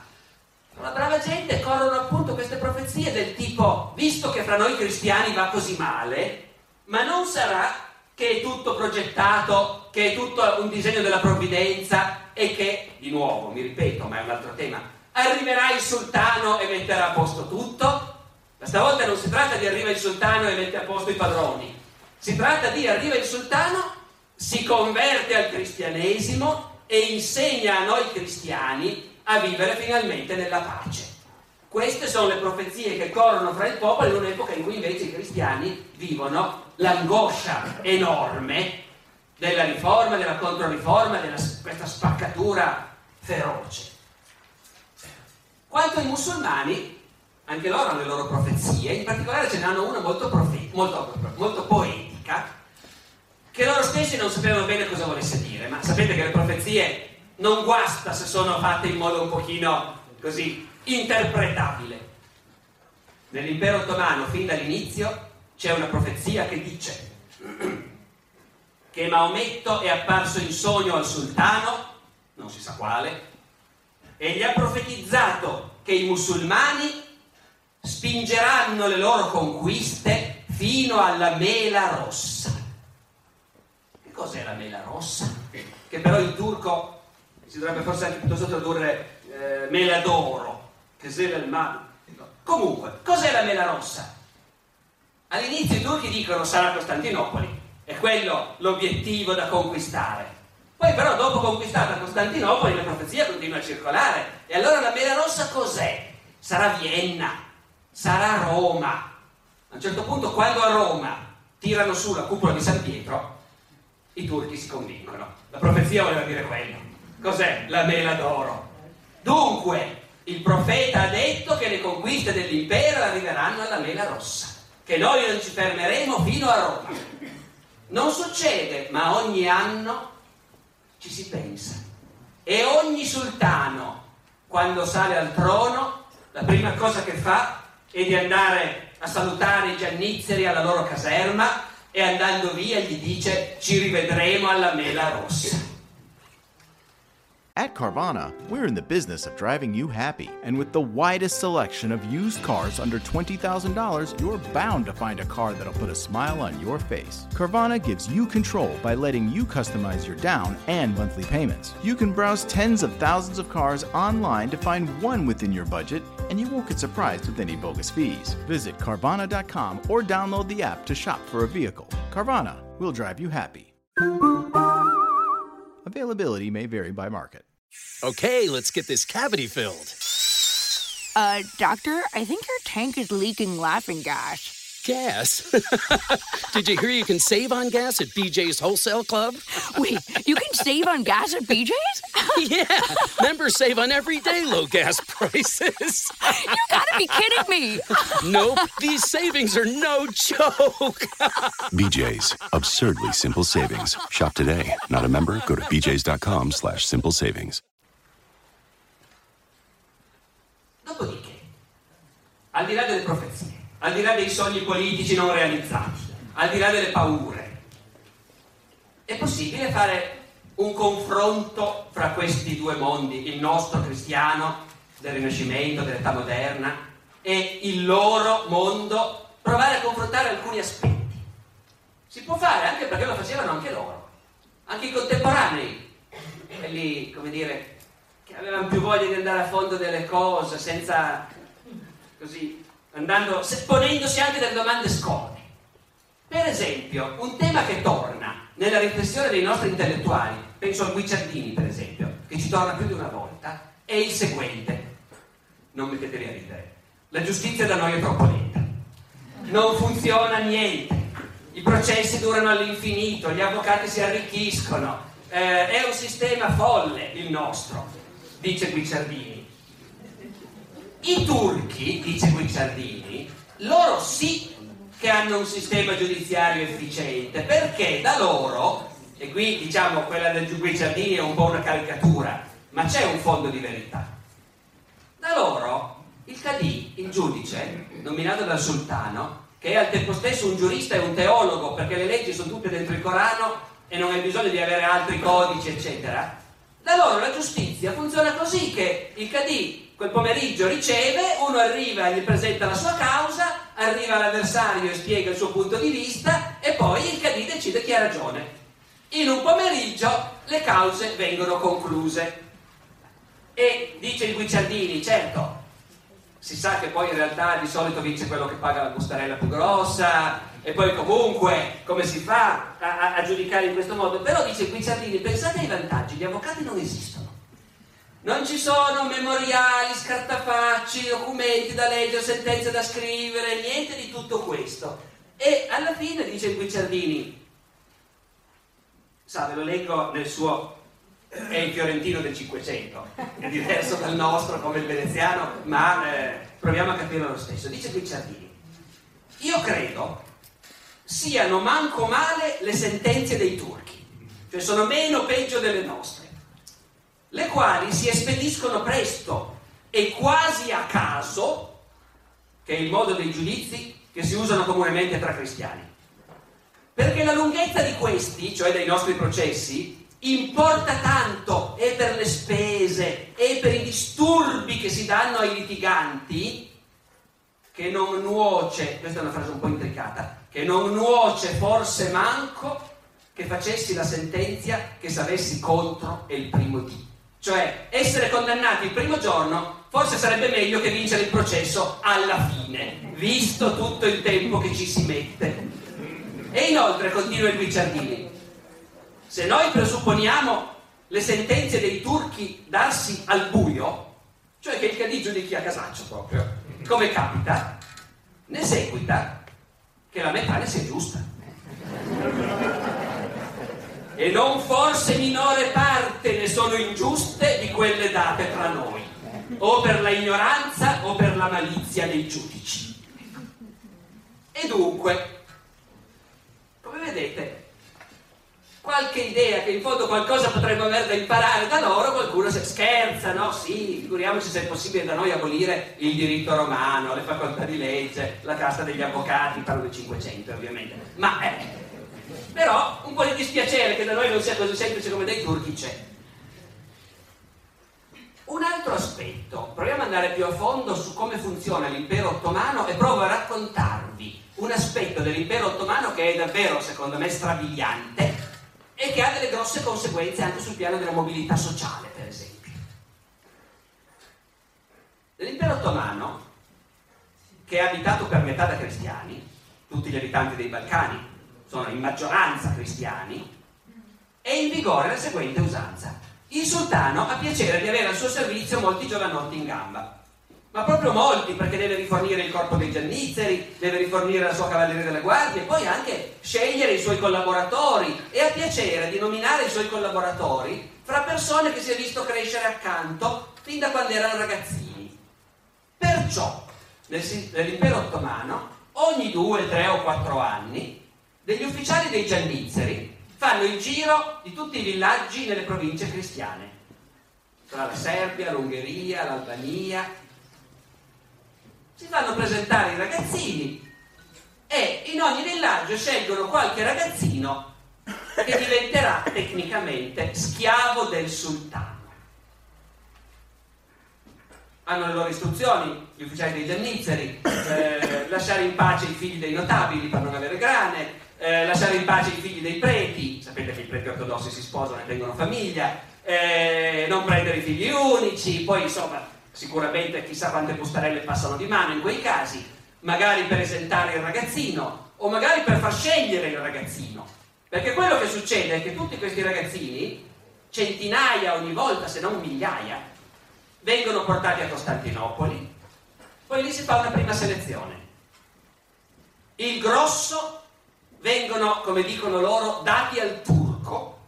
tra la brava gente corrono appunto queste profezie del tipo: visto che fra noi cristiani va così male, ma non sarà che è tutto progettato, che è tutto un disegno della provvidenza, e che, di nuovo, mi ripeto, ma è un altro tema, arriverà il sultano e metterà a posto tutto? Ma stavolta non si tratta di arriva il sultano e mette a posto i padroni, si tratta di arriva il sultano, si converte al cristianesimo e insegna a noi cristiani a vivere finalmente nella pace. Queste sono le profezie che corrono fra il popolo in un'epoca in cui invece i cristiani vivono l'angoscia enorme della riforma, della controriforma, della questa spaccatura feroce. Quanto ai musulmani, anche loro hanno le loro profezie, in particolare ce n'hanno una molto, profe- molto, molto poetica, che loro stessi non sapevano bene cosa volesse dire, ma sapete che le profezie non guasta se sono fatte in modo un pochino così interpretabile. Nell'impero ottomano, fin dall'inizio, c'è una profezia che dice: che Maometto è apparso in sogno al sultano, non si sa quale, e gli ha profetizzato che i musulmani spingeranno le loro conquiste fino alla mela rossa. Che cos'è la mela rossa? Che però in turco si dovrebbe forse anche piuttosto tradurre eh, mela d'oro, che zela il mano. Comunque, cos'è la mela rossa? All'inizio i turchi dicono sarà Costantinopoli, è quello l'obiettivo da conquistare. Poi però dopo conquistata Costantinopoli la profezia continua a circolare. E allora la mela rossa cos'è? Sarà Vienna, sarà Roma. A un certo punto, quando a Roma tirano su la cupola di San Pietro, i turchi si convincono. La profezia voleva dire quello. Cos'è la mela d'oro? Dunque, il profeta ha detto che le conquiste dell'impero arriveranno alla mela rossa, che noi non ci fermeremo fino a Roma. Non succede, ma ogni anno ci si pensa, e ogni sultano, quando sale al trono, la prima cosa che fa è di andare a salutare i Giannizzeri alla loro caserma e andando via gli dice ci rivedremo alla mela rossa. At Carvana, we're in the business of driving you happy. And with the widest selection of used cars under twenty thousand dollars, you're bound to find a car that'll put a smile on your face. Carvana gives you control by letting you customize your down and monthly payments. You can browse tens of thousands of cars online to find one within your budget, and you won't get surprised with any bogus fees. Visit Carvana dot com or download the app to shop for a vehicle. Carvana, we'll drive you happy. Availability may vary by market. Okay, let's get this cavity filled. Uh, doctor, I think your tank is leaking laughing gas. Gas? Did you hear you can save on gas at B J's Wholesale Club? Wait, you can save on gas at B J's? Yeah, members save on everyday low gas prices. You gotta be kidding me. Nope, these savings are no joke. B J's, absurdly simple savings. Shop today. Not a member? Go to b j's dot com slash simple savings. Dopodiché, al di là delle profezie, al di là dei sogni politici non realizzati, al di là delle paure, è possibile fare un confronto fra questi due mondi, il nostro cristiano del Rinascimento, dell'età moderna, e il loro mondo, provare a confrontare alcuni aspetti. Si può fare anche perché lo facevano anche loro, anche i contemporanei, quelli, come dire, che avevano più voglia di andare a fondo delle cose, senza, così, andando, se, ponendosi anche delle domande scomode. Per esempio, un tema che torna nella riflessione dei nostri intellettuali, penso a Guicciardini per esempio, che ci torna più di una volta, è il seguente. Non mettetevi a ridere. La giustizia da noi è troppo lenta. Non funziona niente. I processi durano all'infinito, gli avvocati si arricchiscono. Eh, è un sistema folle il nostro, dice Guicciardini. I turchi, dice Guicciardini, loro sì che hanno un sistema giudiziario efficiente, perché da loro, e qui diciamo quella del Guicciardini è un po' una caricatura, ma c'è un fondo di verità. Da loro il cadì, il giudice, nominato dal sultano, che è al tempo stesso un giurista e un teologo, perché le leggi sono tutte dentro il Corano e non hai bisogno di avere altri codici, eccetera. Da loro la giustizia funziona così che il cadì quel pomeriggio riceve, uno arriva e gli presenta la sua causa, arriva l'avversario e spiega il suo punto di vista e poi il cadì decide chi ha ragione. In un pomeriggio le cause vengono concluse. E dice il Guicciardini, certo, si sa che poi in realtà di solito vince quello che paga la bustarella più grossa e poi comunque come si fa a, a, a giudicare in questo modo? Però dice Guicciardini, pensate ai vantaggi, gli avvocati non esistono, non ci sono memoriali, scartafacci, documenti da leggere, sentenze da scrivere, niente di tutto questo. E alla fine dice Guicciardini, sa, ve lo leggo nel suo, è il fiorentino del Cinquecento, è diverso dal nostro come il veneziano, ma eh, proviamo a capirlo lo stesso. Dice Guicciardini, io credo siano manco male le sentenze dei turchi, cioè sono meno peggio delle nostre, le quali si espediscono presto e quasi a caso, che è il modo dei giudizi che si usano comunemente tra cristiani. perché la lunghezza di questi, cioè dei nostri processi, importa tanto e per le spese e per i disturbi che si danno ai litiganti, che non nuoce, questa è una frase un po' intricata, che non nuoce forse manco che facessi la sentenza che s'avessi contro e il primo dì. Cioè, essere condannati il primo giorno forse sarebbe meglio che vincere il processo alla fine, visto tutto il tempo che ci si mette. E inoltre, continua il Guicciardini, se noi presupponiamo le sentenze dei turchi darsi al buio, cioè che il Cadì giudichi a casaccio proprio, come capita, ne seguita che la metà ne sia giusta. E non forse minore parte ne sono ingiuste di quelle date tra noi, o per la ignoranza o per la malizia dei giudici. E dunque, come vedete, qualche idea che in fondo qualcosa potremmo aver da imparare da loro, qualcuno se scherza, no? Sì, figuriamoci se è possibile da noi abolire il diritto romano, le facoltà di legge, la casta degli avvocati, parlo del Cinquecento ovviamente, ma eh, però un po' di dispiacere che da noi non sia così semplice come dai turchi c'è. Un altro aspetto, proviamo ad andare più a fondo su come funziona l'impero ottomano e provo a raccontarvi un aspetto dell'impero ottomano che è davvero, secondo me, strabiliante, e che ha delle grosse conseguenze anche sul piano della mobilità sociale, per esempio. Nell'impero ottomano, che è abitato per metà da cristiani, tutti gli abitanti dei Balcani sono in maggioranza cristiani, è in vigore la seguente usanza: il sultano ha piacere di avere al suo servizio molti giovanotti in gamba, ma proprio molti, perché deve rifornire il corpo dei Giannizzeri, deve rifornire la sua cavalleria della guardia e poi anche scegliere i suoi collaboratori, e ha piacere di nominare i suoi collaboratori fra persone che si è visto crescere accanto fin da quando erano ragazzini. Perciò nell'impero ottomano ogni due, tre o quattro anni degli ufficiali dei Giannizzeri fanno il giro di tutti i villaggi nelle province cristiane, tra la Serbia, l'Ungheria, l'Albania. Si fanno presentare i ragazzini e in ogni villaggio scelgono qualche ragazzino che diventerà tecnicamente schiavo del sultano. Hanno le loro istruzioni, gli ufficiali dei Giannizzeri, eh, lasciare in pace i figli dei notabili per non avere grane, eh, lasciare in pace i figli dei preti, sapete che i preti ortodossi si sposano e tengono famiglia, eh, non prendere i figli unici, poi insomma... Sicuramente chissà quante bustarelle passano di mano in quei casi, magari per esentare il ragazzino o magari per far scegliere il ragazzino, perché quello che succede è che tutti questi ragazzini, centinaia ogni volta se non migliaia, vengono portati a Costantinopoli, poi lì si fa una prima selezione. Il grosso vengono, come dicono loro, dati al turco,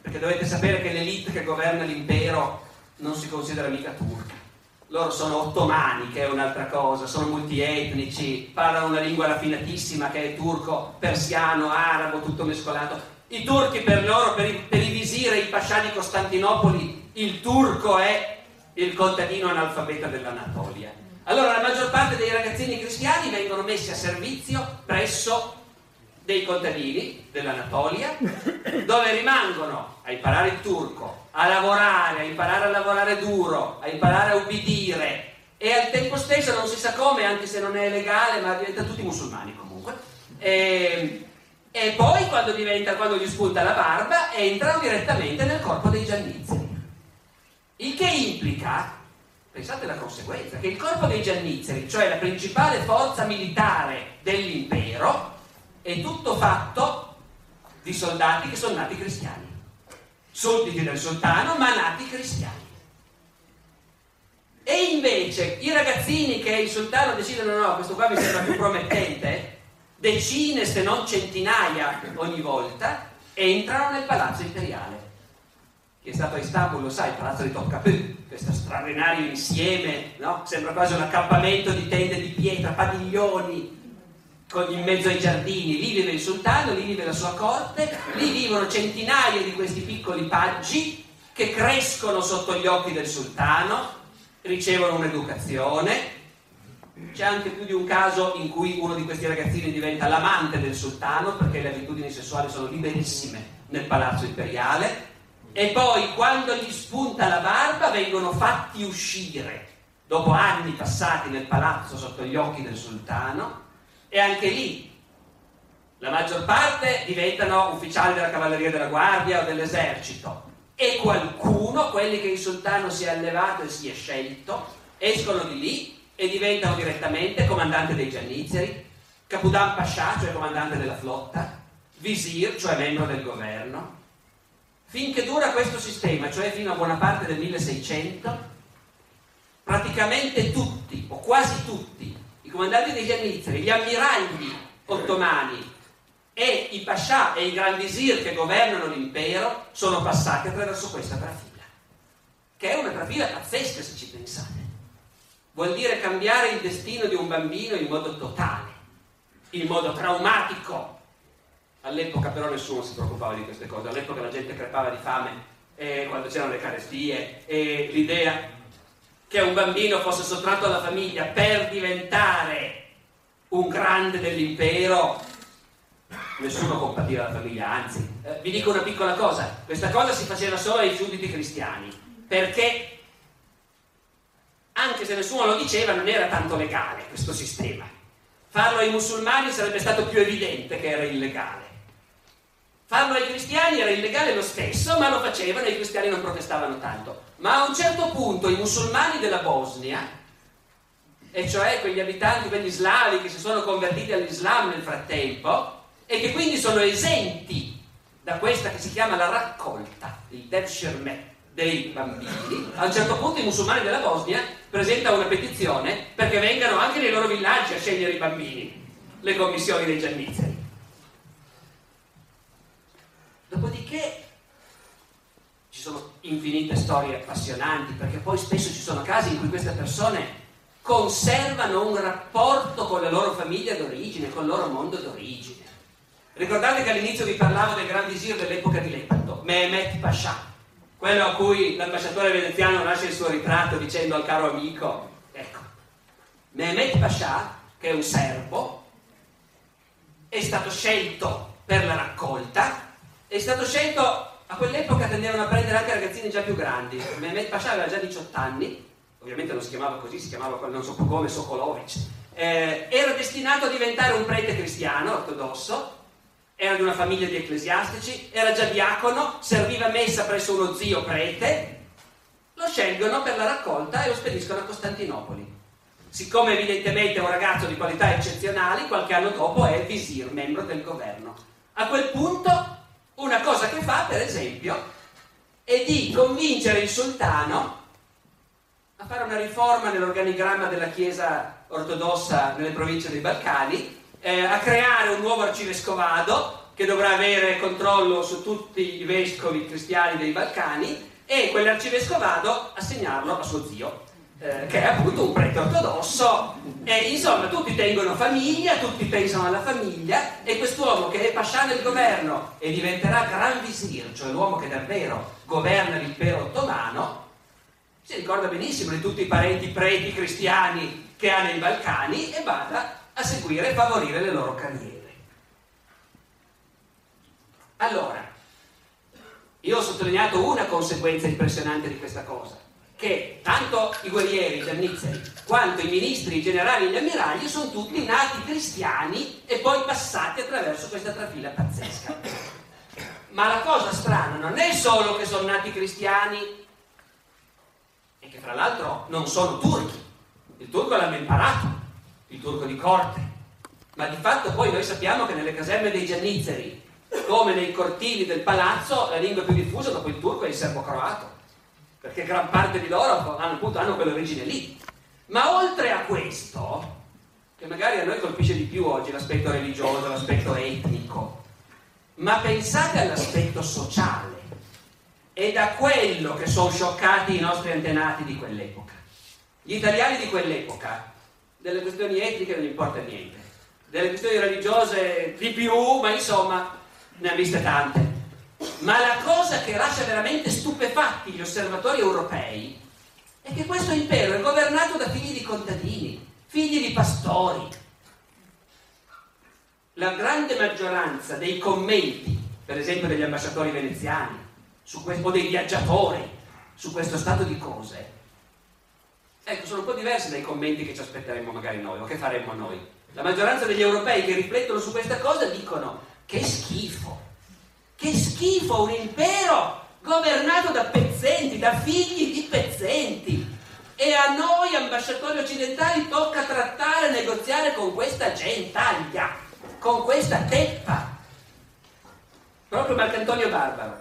perché dovete sapere che l'elite che governa l'impero non si considera mica turca. Loro sono ottomani, che è un'altra cosa, sono multietnici, parlano una lingua raffinatissima che è turco, persiano, arabo, tutto mescolato. I turchi per loro, per i, per i visire, i pascià di Costantinopoli, il turco è il contadino analfabeta dell'Anatolia. Allora la maggior parte dei ragazzini cristiani vengono messi a servizio presso dei contadini dell'Anatolia, dove rimangono a imparare il turco, a lavorare, a imparare a lavorare duro, a imparare a ubbidire, e al tempo stesso non si sa come, anche se non è legale, ma diventano tutti musulmani comunque. E, e poi quando, diventa, quando gli spunta la barba, entrano direttamente nel corpo dei Giannizzeri. Il che implica, pensate alla conseguenza, che il corpo dei Giannizzeri, cioè la principale forza militare dell'impero, è tutto fatto di soldati che sono nati cristiani, sudditi del sultano ma nati cristiani. E invece i ragazzini che il sultano decide no no, questo qua mi sembra più promettente, decine se non centinaia ogni volta entrano nel palazzo imperiale. Chi è stato a Istanbul lo sa, il palazzo di Topkapı, questo straordinario insieme, no? Sembra quasi un accampamento di tende di pietra, padiglioni in mezzo ai giardini. Lì vive il sultano, lì vive la sua corte, lì vivono centinaia di questi piccoli paggi che crescono sotto gli occhi del sultano, ricevono un'educazione, C'è anche più di un caso in cui uno di questi ragazzini diventa l'amante del sultano, perché le abitudini sessuali sono liberissime nel palazzo imperiale, e poi quando gli spunta la barba vengono fatti uscire dopo anni passati nel palazzo sotto gli occhi del sultano, e anche lì la maggior parte diventano ufficiali della cavalleria, della guardia o dell'esercito, e qualcuno, quelli che il sultano si è allevato e si è scelto, escono di lì e diventano direttamente comandante dei Giannizzeri, Capudan Pascià, cioè comandante della flotta, visir, cioè membro del governo. Finché dura questo sistema, cioè fino a buona parte del milleseicento, praticamente tutti, o quasi tutti, i comandanti dei Giannizzeri, gli ammiragli ottomani e i pascià e i gran visir che governano l'impero sono passati attraverso questa trafila, che è una trafila pazzesca se ci pensate. Vuol dire cambiare il destino di un bambino in modo totale, in modo traumatico. All'epoca però nessuno si preoccupava di queste cose, all'epoca la gente crepava di fame, e quando c'erano le carestie, e l'idea che un bambino fosse sottratto alla famiglia per diventare un grande dell'impero, nessuno compativa la famiglia, anzi. Eh, vi dico una piccola cosa, questa cosa si faceva solo ai giuditi cristiani, perché anche se nessuno lo diceva non era tanto legale questo sistema. Farlo ai musulmani sarebbe stato più evidente che era illegale. Farlo ai cristiani era illegale lo stesso, ma lo facevano e i cristiani non protestavano tanto. Ma a un certo punto i musulmani della Bosnia, e cioè quegli abitanti, quegli slavi che si sono convertiti all'Islam nel frattempo e che quindi sono esenti da questa che si chiama la raccolta, il devshirme dei bambini, a un certo punto i musulmani della Bosnia presentano una petizione perché vengano anche nei loro villaggi a scegliere i bambini, le commissioni dei Giannizzeri. Dopodiché ci sono infinite storie appassionanti, perché poi spesso ci sono casi in cui queste persone conservano un rapporto con la loro famiglia d'origine, con il loro mondo d'origine. Ricordate che all'inizio vi parlavo del gran visir dell'epoca di Lepanto, Mehmet Pasha, quello a cui l'ambasciatore veneziano lascia il suo ritratto dicendo al caro amico, ecco, Mehmet Pasha, che è un serbo, è stato scelto per la raccolta, è stato scelto, a quell'epoca tendevano a prendere anche ragazzini già più grandi, Mehmet Pasha aveva già diciotto anni, ovviamente non si chiamava così, si chiamava non so come, Sokolovic, eh, era destinato a diventare un prete cristiano ortodosso, era di una famiglia di ecclesiastici, era già diacono, serviva messa presso uno zio prete, lo scelgono per la raccolta e lo spediscono a Costantinopoli. Siccome evidentemente è un ragazzo di qualità eccezionali, qualche anno dopo è visir, membro del governo. A quel punto una cosa che fa, per esempio, è di convincere il sultano a fare una riforma nell'organigramma della Chiesa ortodossa nelle province dei Balcani, Eh, a creare un nuovo arcivescovado che dovrà avere controllo su tutti i vescovi cristiani dei Balcani, e quell'arcivescovado assegnarlo a suo zio, eh, che è appunto un prete ortodosso, e insomma tutti tengono famiglia, tutti pensano alla famiglia, e quest'uomo che è pascià del governo e diventerà gran visir, cioè l'uomo che davvero governa l'impero ottomano, si ricorda benissimo di tutti i parenti preti cristiani che ha nei Balcani e vada a seguire e favorire le loro carriere. Allora, io ho sottolineato una conseguenza impressionante di questa cosa, che tanto i guerrieri, i Giannizzeri, quanto i ministri, i generali e gli ammiragli sono tutti nati cristiani e poi passati attraverso questa trafila pazzesca. Ma la cosa strana non è solo che sono nati cristiani e che fra l'altro non sono turchi, il turco l'hanno imparato, il turco di corte, ma di fatto poi noi sappiamo che nelle caserme dei Giannizzeri, come nei cortili del palazzo, la lingua più diffusa dopo il turco è il serbo-croato, perché gran parte di loro hanno, appunto, hanno quell'origine lì. Ma oltre a questo, che magari a noi colpisce di più oggi l'aspetto religioso, l'aspetto etnico, ma pensate all'aspetto sociale, è da quello che sono scioccati i nostri antenati di quell'epoca. Gli italiani di quell'epoca delle questioni etniche non importa niente, delle questioni religiose di più, ma insomma ne ha viste tante. Ma la cosa che lascia veramente stupefatti gli osservatori europei è che questo impero è governato da figli di contadini, figli di pastori. La grande maggioranza dei commenti, per esempio degli ambasciatori veneziani, su questo, o dei viaggiatori, su questo stato di cose, ecco, sono un po' diversi dai commenti che ci aspetteremmo magari noi, o che faremmo noi. La maggioranza degli europei che riflettono su questa cosa dicono: che schifo, che schifo, un impero governato da pezzenti, da figli di pezzenti, e a noi ambasciatori occidentali tocca trattare e negoziare con questa gentaglia, con questa teppa. Proprio Marco Antonio Barbaro,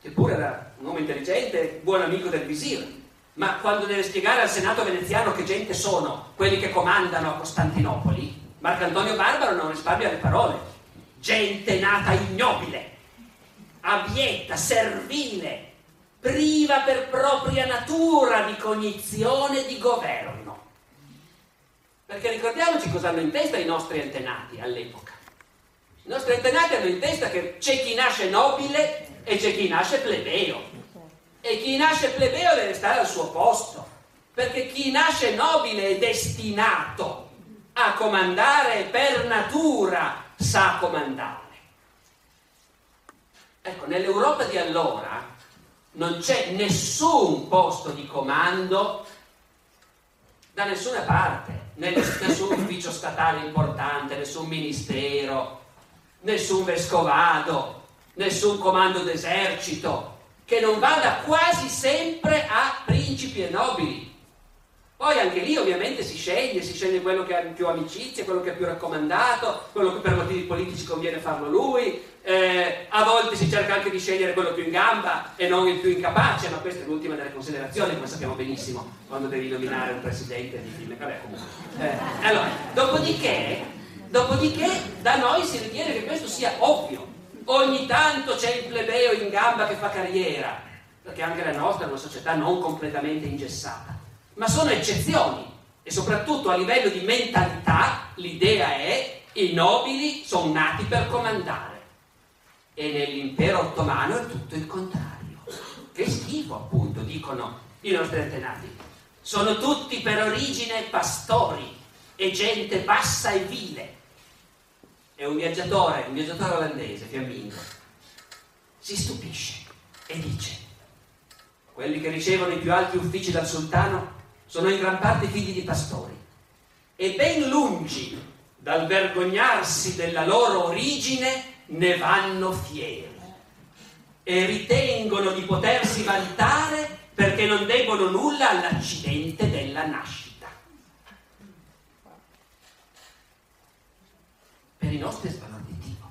che pure era un uomo intelligente, buon amico del visir, ma quando deve spiegare al senato veneziano che gente sono quelli che comandano a Costantinopoli, Marco Antonio Barbaro non risparmia le parole: gente nata ignobile, abietta, servile, priva per propria natura di cognizione di governo. Perché ricordiamoci cosa hanno in testa i nostri antenati all'epoca. I nostri antenati hanno in testa che c'è chi nasce nobile e c'è chi nasce plebeo, e chi nasce plebeo deve stare al suo posto, perché chi nasce nobile è destinato a comandare, per natura sa comandare. Ecco, nell'Europa di allora non c'è nessun posto di comando da nessuna parte, nessun ufficio statale importante, nessun ministero, nessun vescovado, nessun comando d'esercito che non vada quasi sempre a principi e nobili. Poi anche lì ovviamente si sceglie, si sceglie quello che ha più amicizia, quello che è più raccomandato, quello che per motivi politici conviene farlo lui, eh, a volte si cerca anche di scegliere quello più in gamba e non il più incapace, ma questa è l'ultima delle considerazioni, come sappiamo benissimo, quando devi nominare un presidente di film. Vabbè, comunque. Eh, allora, dopodiché, dopodiché da noi si ritiene che questo sia ovvio. Ogni tanto c'è il plebeo in gamba che fa carriera, perché anche la nostra è una società non completamente ingessata, ma sono eccezioni, e soprattutto a livello di mentalità l'idea è: i nobili sono nati per comandare. E nell'impero ottomano è tutto il contrario. Che schifo, appunto, dicono i nostri antenati, sono tutti per origine pastori e gente bassa e vile. È un viaggiatore, un viaggiatore olandese, fiammingo, si stupisce e dice: quelli che ricevono i più alti uffici dal sultano sono in gran parte figli di pastori, e ben lungi dal vergognarsi della loro origine ne vanno fieri e ritengono di potersi vantare perché non debbono nulla all'accidente della nascita. Per i nostri è sbalorditivo.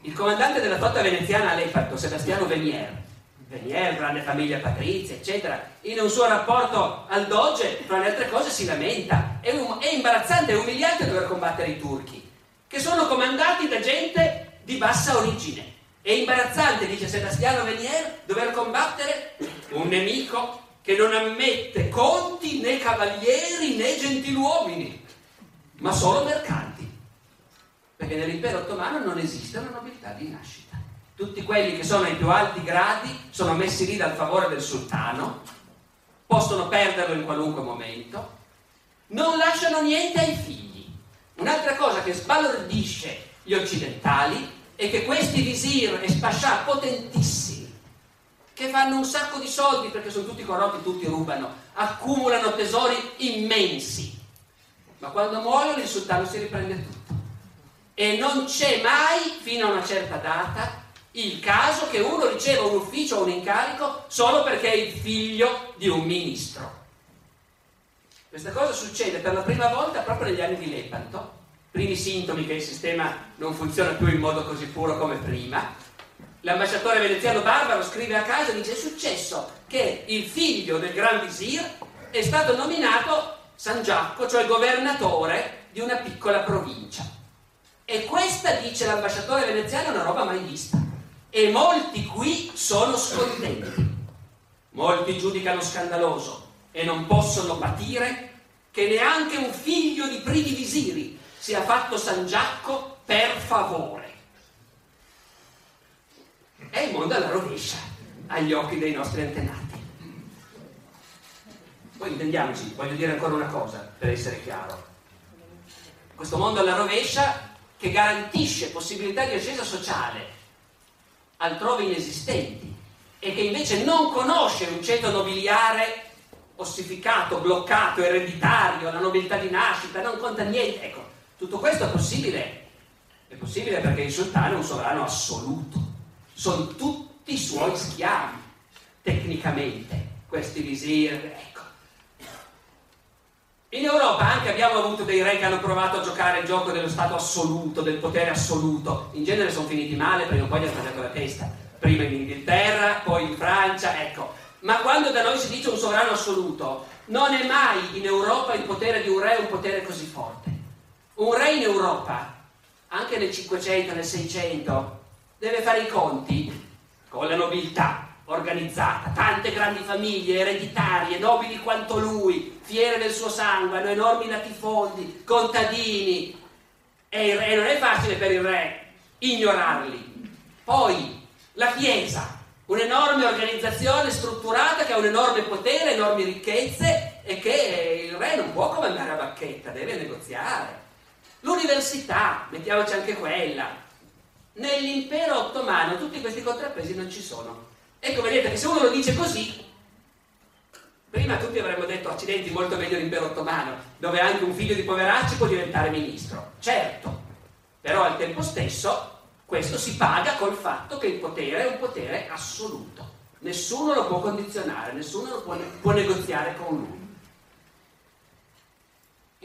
Il comandante della flotta veneziana a Lepanto, Sebastiano Venier, Venier, grande famiglia patrizia, eccetera, in un suo rapporto al doge, fra le altre cose, si lamenta: è, um- è imbarazzante, è umiliante dover combattere i turchi, che sono comandati da gente di bassa origine. È imbarazzante, dice Sebastiano Venier, dover combattere un nemico che non ammette conti, né cavalieri, né gentiluomini, ma solo mercanti. Perché nell'impero ottomano non esiste una nobiltà di nascita. Tutti quelli che sono ai più alti gradi sono messi lì dal favore del sultano, possono perderlo in qualunque momento, non lasciano niente ai figli. Un'altra cosa che sbalordisce gli occidentali è che questi visir e pascià potentissimi, che fanno un sacco di soldi perché sono tutti corrotti, tutti rubano, accumulano tesori immensi, ma quando muoiono il sultano si riprende tutto. E non c'è mai, fino a una certa data, il caso che uno riceva un ufficio o un incarico solo perché è il figlio di un ministro. Questa cosa succede per la prima volta proprio negli anni di Lepanto, primi sintomi che il sistema non funziona più in modo così puro come prima. L'ambasciatore veneziano Barbaro scrive a casa e dice: è successo che il figlio del gran visir è stato nominato sangiaco, cioè governatore di una piccola provincia. E questa, dice l'ambasciatore veneziano, è una roba mai vista. E molti qui sono scontenti. Molti giudicano scandaloso e non possono patire che neanche un figlio di primi visiri sia fatto sangiacco per favore. È il mondo alla rovescia agli occhi dei nostri antenati. Poi intendiamoci, voglio dire ancora una cosa per essere chiaro. questo mondo alla rovescia che garantisce possibilità di ascesa sociale altrove inesistenti e che invece non conosce un ceto nobiliare ossificato, bloccato, ereditario, la nobiltà di nascita, non conta niente. Ecco, tutto questo è possibile. È possibile perché il sultano è un sovrano assoluto. Sono tutti i suoi schiavi, tecnicamente, questi visir. Ecco. In Europa anche abbiamo avuto dei re che hanno provato a giocare il gioco dello stato assoluto, del potere assoluto. In genere sono finiti male, prima o poi gli ha sbagliato la testa. Prima in Inghilterra, poi in Francia, ecco. Ma quando da noi si dice un sovrano assoluto, non è mai in Europa il potere di un re un potere così forte. Un re in Europa, anche nel cinquecento, nel seicento, deve fare i conti con la nobiltà organizzata. Tante grandi famiglie, ereditarie, nobili quanto lui, fiere del suo sangue, hanno enormi latifondi, contadini. E il re, non è facile per il re ignorarli. Poi la Chiesa. Un'enorme organizzazione strutturata che ha un enorme potere, enormi ricchezze e che il re non può comandare a bacchetta, deve negoziare. L'università, mettiamoci anche quella. Nell'impero ottomano tutti questi contrappesi non ci sono. Ecco, vedete che se uno lo dice così, prima tutti avremmo detto accidenti, molto meglio l'impero ottomano, dove anche un figlio di poveracci può diventare ministro. Certo, però al tempo stesso questo si paga col fatto che il potere è un potere assoluto. Nessuno lo può condizionare, nessuno lo può, può negoziare con lui.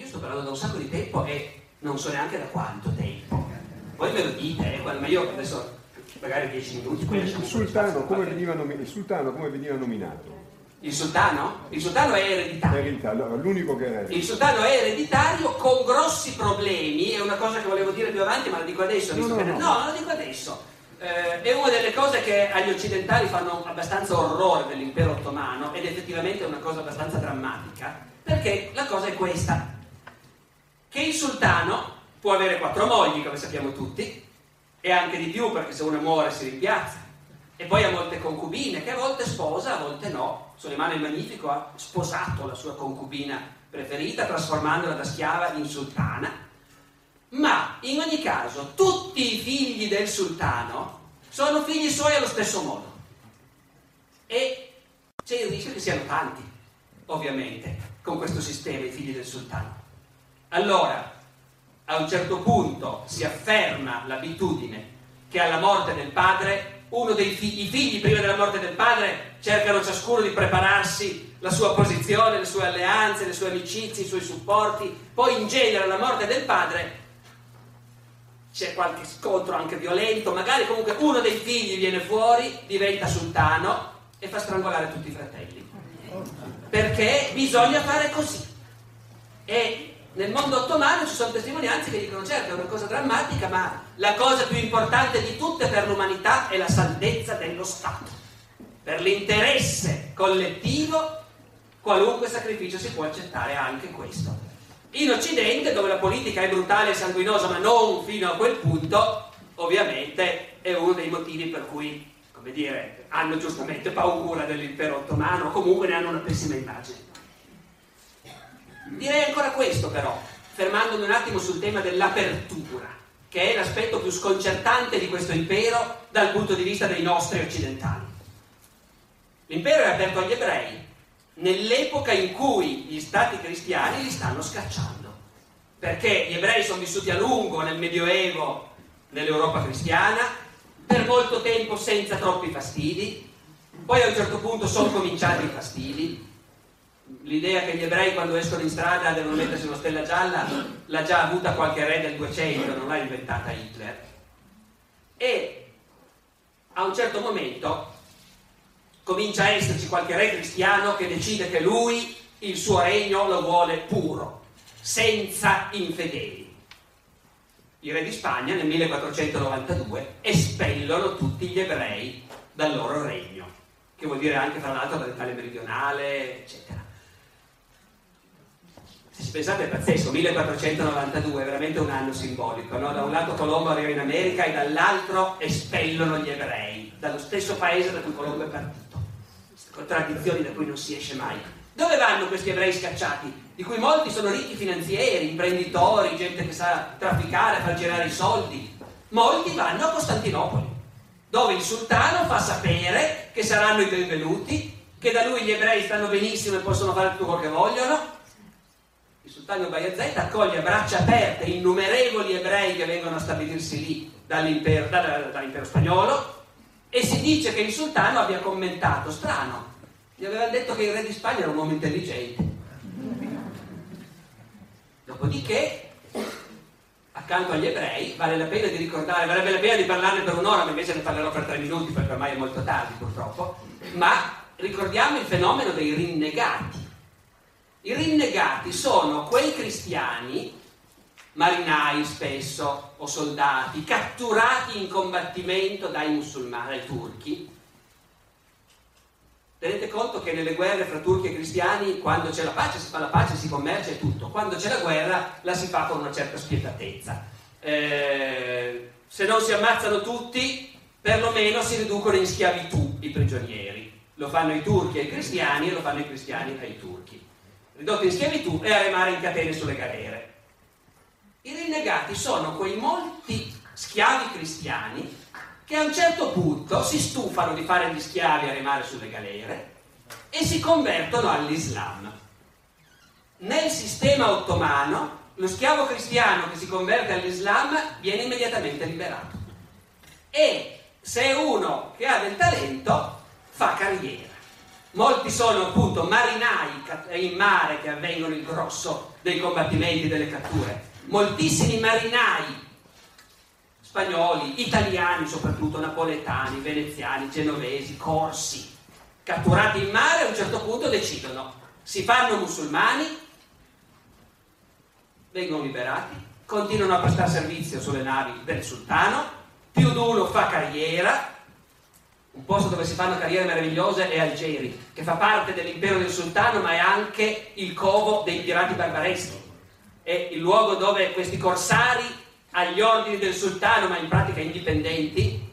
Io sto parlando da un sacco di tempo e non so neanche da quanto tempo. Voi me lo dite, eh, ma io adesso magari dieci minuti. Quindi il sultano, come veniva nomi- il sultano come veniva nominato? Il sultano? Il sultano è ereditario. Ereditario, l'unico che era. Il sultano è ereditario con grossi problemi, è una cosa che volevo dire più avanti, ma la dico adesso. No, no, no. no, non la dico adesso. Eh, è una delle cose che agli occidentali fanno abbastanza orrore dell'impero ottomano, ed effettivamente è una cosa abbastanza drammatica, perché la cosa è questa, che il sultano può avere quattro mogli, come sappiamo tutti, e anche di più, perché se una muore si rimpiazza. E poi ha molte concubine, che a volte sposa, a volte no. Solimano il Magnifico ha sposato la sua concubina preferita, trasformandola da schiava in sultana. Ma, in ogni caso, tutti i figli del sultano sono figli suoi allo stesso modo. E c'è il rischio che siano tanti, ovviamente, con questo sistema, i figli del sultano. Allora, a un certo punto si afferma l'abitudine che alla morte del padre uno dei figli, i figli prima della morte del padre cercano ciascuno di prepararsi la sua posizione, le sue alleanze, le sue amicizie, i suoi supporti. Poi in genere alla morte del padre c'è qualche scontro anche violento, magari comunque uno dei figli viene fuori, diventa sultano e fa strangolare tutti i fratelli, perché bisogna fare così. E nel mondo ottomano ci sono testimonianze che dicono: certo, è una cosa drammatica, ma la cosa più importante di tutte per l'umanità è la salvezza dello Stato. Per l'interesse collettivo qualunque sacrificio si può accettare, anche questo. In Occidente, dove la politica è brutale e sanguinosa, ma non fino a quel punto, ovviamente è uno dei motivi per cui, come dire, hanno giustamente paura dell'impero ottomano, o comunque ne hanno una pessima immagine. Direi ancora questo, però, fermandomi un attimo sul tema dell'apertura, che è l'aspetto più sconcertante di questo impero dal punto di vista dei nostri occidentali. L'impero è aperto agli ebrei nell'epoca in cui gli stati cristiani li stanno scacciando, perché gli ebrei sono vissuti a lungo nel Medioevo nell'Europa cristiana, per molto tempo senza troppi fastidi, poi a un certo punto sono cominciati i fastidi. L'idea che gli ebrei quando escono in strada devono mettersi una stella gialla l'ha già avuta qualche re del duecento, non l'ha inventata Hitler. E a un certo momento comincia a esserci qualche re cristiano che decide che lui il suo regno lo vuole puro, senza infedeli. I re di Spagna nel millequattrocentonovantadue espellono tutti gli ebrei dal loro regno, che vuol dire anche tra l'altro dall'Italia meridionale, eccetera. Se pensate è pazzesco, millequattrocentonovantadue, è veramente un anno simbolico, no? Da un lato Colombo arriva in America e dall'altro espellono gli ebrei dallo stesso paese da cui Colombo è partito, contraddizioni da cui non si esce mai. Dove vanno questi ebrei scacciati? di cui molti sono ricchi finanzieri, imprenditori, gente che sa trafficare, far girare i soldi. Molti vanno a Costantinopoli, dove il sultano fa sapere che saranno i benvenuti, che da lui gli ebrei stanno benissimo e possono fare tutto quello che vogliono. Il sultano Bayezid accoglie a braccia aperte innumerevoli ebrei che vengono a stabilirsi lì dall'impero, dall'impero spagnolo, e si dice che il sultano abbia commentato, strano, gli avevano detto che il re di Spagna era un uomo intelligente. Dopodiché, accanto agli ebrei, vale la pena di ricordare, vale la pena di parlarne per un'ora, ma invece ne parlerò per tre minuti perché ormai è molto tardi purtroppo, ma ricordiamo il fenomeno dei rinnegati. I rinnegati sono quei cristiani, marinai spesso o soldati, catturati in combattimento dai musulmani, dai turchi. Tenete conto che nelle guerre fra turchi e cristiani, quando c'è la pace si fa la pace, si commercia e tutto, quando c'è la guerra la si fa con una certa spietatezza. Eh, se non si ammazzano tutti, perlomeno si riducono in schiavitù i prigionieri. Lo fanno i turchi ai cristiani e lo fanno i cristiani ai turchi. Ridotti in schiavitù e a remare in catene sulle galere. I rinnegati sono quei molti schiavi cristiani che a un certo punto si stufano di fare gli schiavi a remare sulle galere e si convertono all'Islam. Nel sistema ottomano lo schiavo cristiano che si converte all'Islam viene immediatamente liberato e se è uno che ha del talento fa carriera. Molti sono appunto marinai in mare che avvengono il grosso dei combattimenti e delle catture. Moltissimi marinai spagnoli, italiani soprattutto, napoletani, veneziani, genovesi, corsi, catturati in mare a un certo punto decidono, si fanno musulmani, vengono liberati, continuano a prestare servizio sulle navi del sultano, più di uno fa carriera. Un posto dove si fanno carriere meravigliose è Algeri, che fa parte dell'impero del sultano ma è anche il covo dei pirati barbareschi. È il luogo dove questi corsari agli ordini del sultano, ma in pratica indipendenti,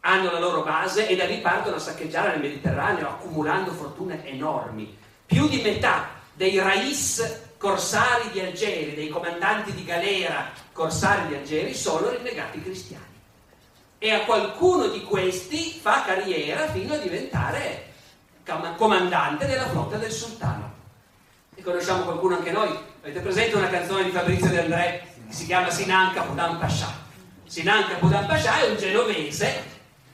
hanno la loro base e da lì partono a saccheggiare nel Mediterraneo accumulando fortune enormi. Più di metà dei rais corsari di Algeri, dei comandanti di galera corsari di Algeri, sono rinnegati cristiani. E a qualcuno di questi fa carriera fino a diventare comandante della flotta del sultano. E conosciamo qualcuno anche noi. Avete presente una canzone di Fabrizio De André che si chiama Sinan Capudan Pascià? Sinan Capudan Pascià è un genovese,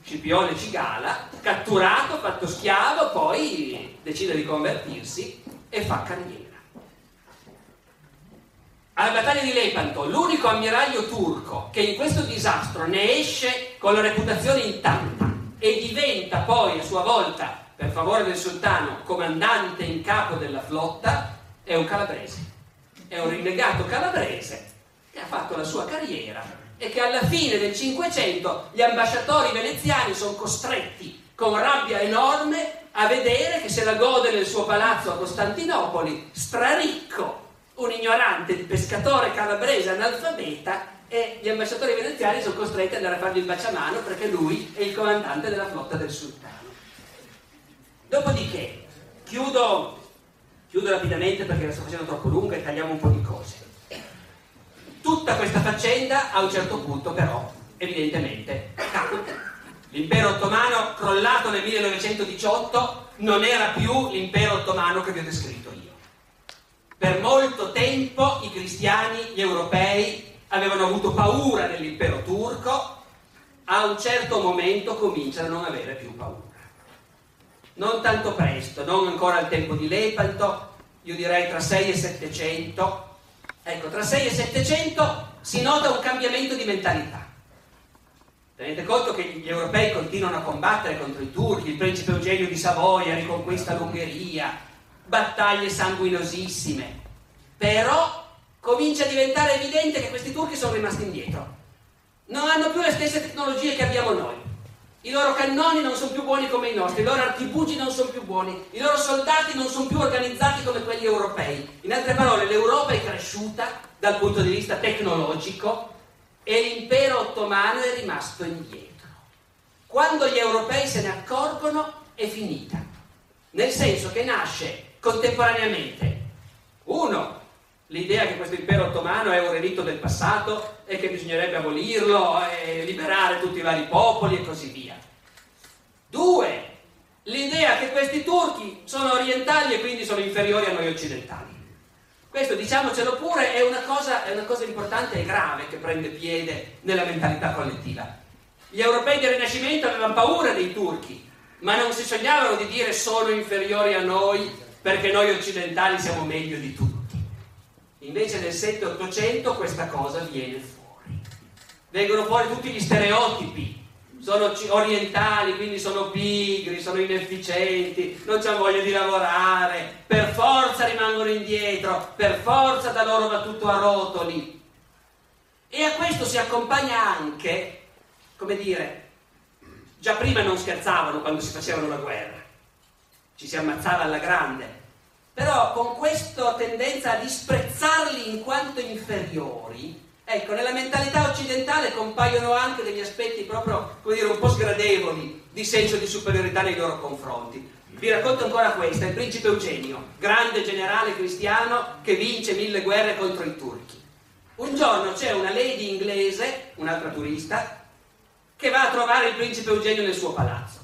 Scipione Cigala, catturato, fatto schiavo, poi decide di convertirsi e fa carriera. Alla battaglia di Lepanto, l'unico ammiraglio turco che in questo disastro ne esce con la reputazione intatta e diventa poi a sua volta, per favore del sultano, comandante in capo della flotta, è un calabrese. È un rinnegato calabrese che ha fatto la sua carriera e che alla fine del Cinquecento gli ambasciatori veneziani sono costretti con rabbia enorme a vedere che se la gode nel suo palazzo a Costantinopoli, straricco, un ignorante pescatore calabrese analfabeta, e gli ambasciatori veneziani sono costretti ad andare a fargli il baciamano perché lui è il comandante della flotta del sultano. Dopodiché chiudo Chiudo rapidamente perché la sto facendo troppo lunga e tagliamo un po' di cose. Tutta questa faccenda a un certo punto però, evidentemente, cade. L'impero ottomano crollato nel millenovecentodiciotto non era più l'impero ottomano che vi ho descritto io. Per molto tempo i cristiani, gli europei, avevano avuto paura dell'impero turco, a un certo momento cominciano a non avere più paura. Non tanto presto, non ancora al tempo di Lepanto, io direi tra sei e settecento. Ecco, tra sei e settecento si nota un cambiamento di mentalità. Tenete conto che gli europei continuano a combattere contro i turchi, il principe Eugenio di Savoia riconquista l'Ungheria, battaglie sanguinosissime. Però comincia a diventare evidente che questi turchi sono rimasti indietro. Non hanno più le stesse tecnologie che abbiamo noi. I loro cannoni non sono più buoni come i nostri, i loro artibugi non sono più buoni, i loro soldati non sono più organizzati come quelli europei. In altre parole, l'Europa è cresciuta dal punto di vista tecnologico e l'impero ottomano è rimasto indietro. Quando gli europei se ne accorgono è finita, nel senso che nasce contemporaneamente Uno, l'idea che questo impero ottomano è un relitto del passato e che bisognerebbe abolirlo e liberare tutti i vari popoli e così via. Due, l'idea che questi turchi sono orientali e quindi sono inferiori a noi occidentali. Questo, diciamocelo pure, è una cosa, è una cosa importante e grave che prende piede nella mentalità collettiva. Gli europei del Rinascimento avevano paura dei turchi, ma non si sognavano di dire sono inferiori a noi perché noi occidentali siamo meglio di tutti. Invece nel sette ottocento questa cosa viene fuori. Vengono fuori tutti gli stereotipi. Sono orientali, quindi sono pigri, sono inefficienti, non c'hanno voglia di lavorare, per forza rimangono indietro, per forza da loro va tutto a rotoli. E a questo si accompagna anche, come dire, già prima non scherzavano quando si facevano la guerra, ci si ammazzava alla grande, però con questa tendenza a disprezzarli in quanto inferiori. Ecco, nella mentalità occidentale compaiono anche degli aspetti proprio, come dire, un po' sgradevoli di senso di superiorità nei loro confronti. Vi racconto ancora questa, il principe Eugenio, grande generale cristiano che vince mille guerre contro i turchi. Un giorno c'è una lady inglese, un'altra turista, che va a trovare il principe Eugenio nel suo palazzo.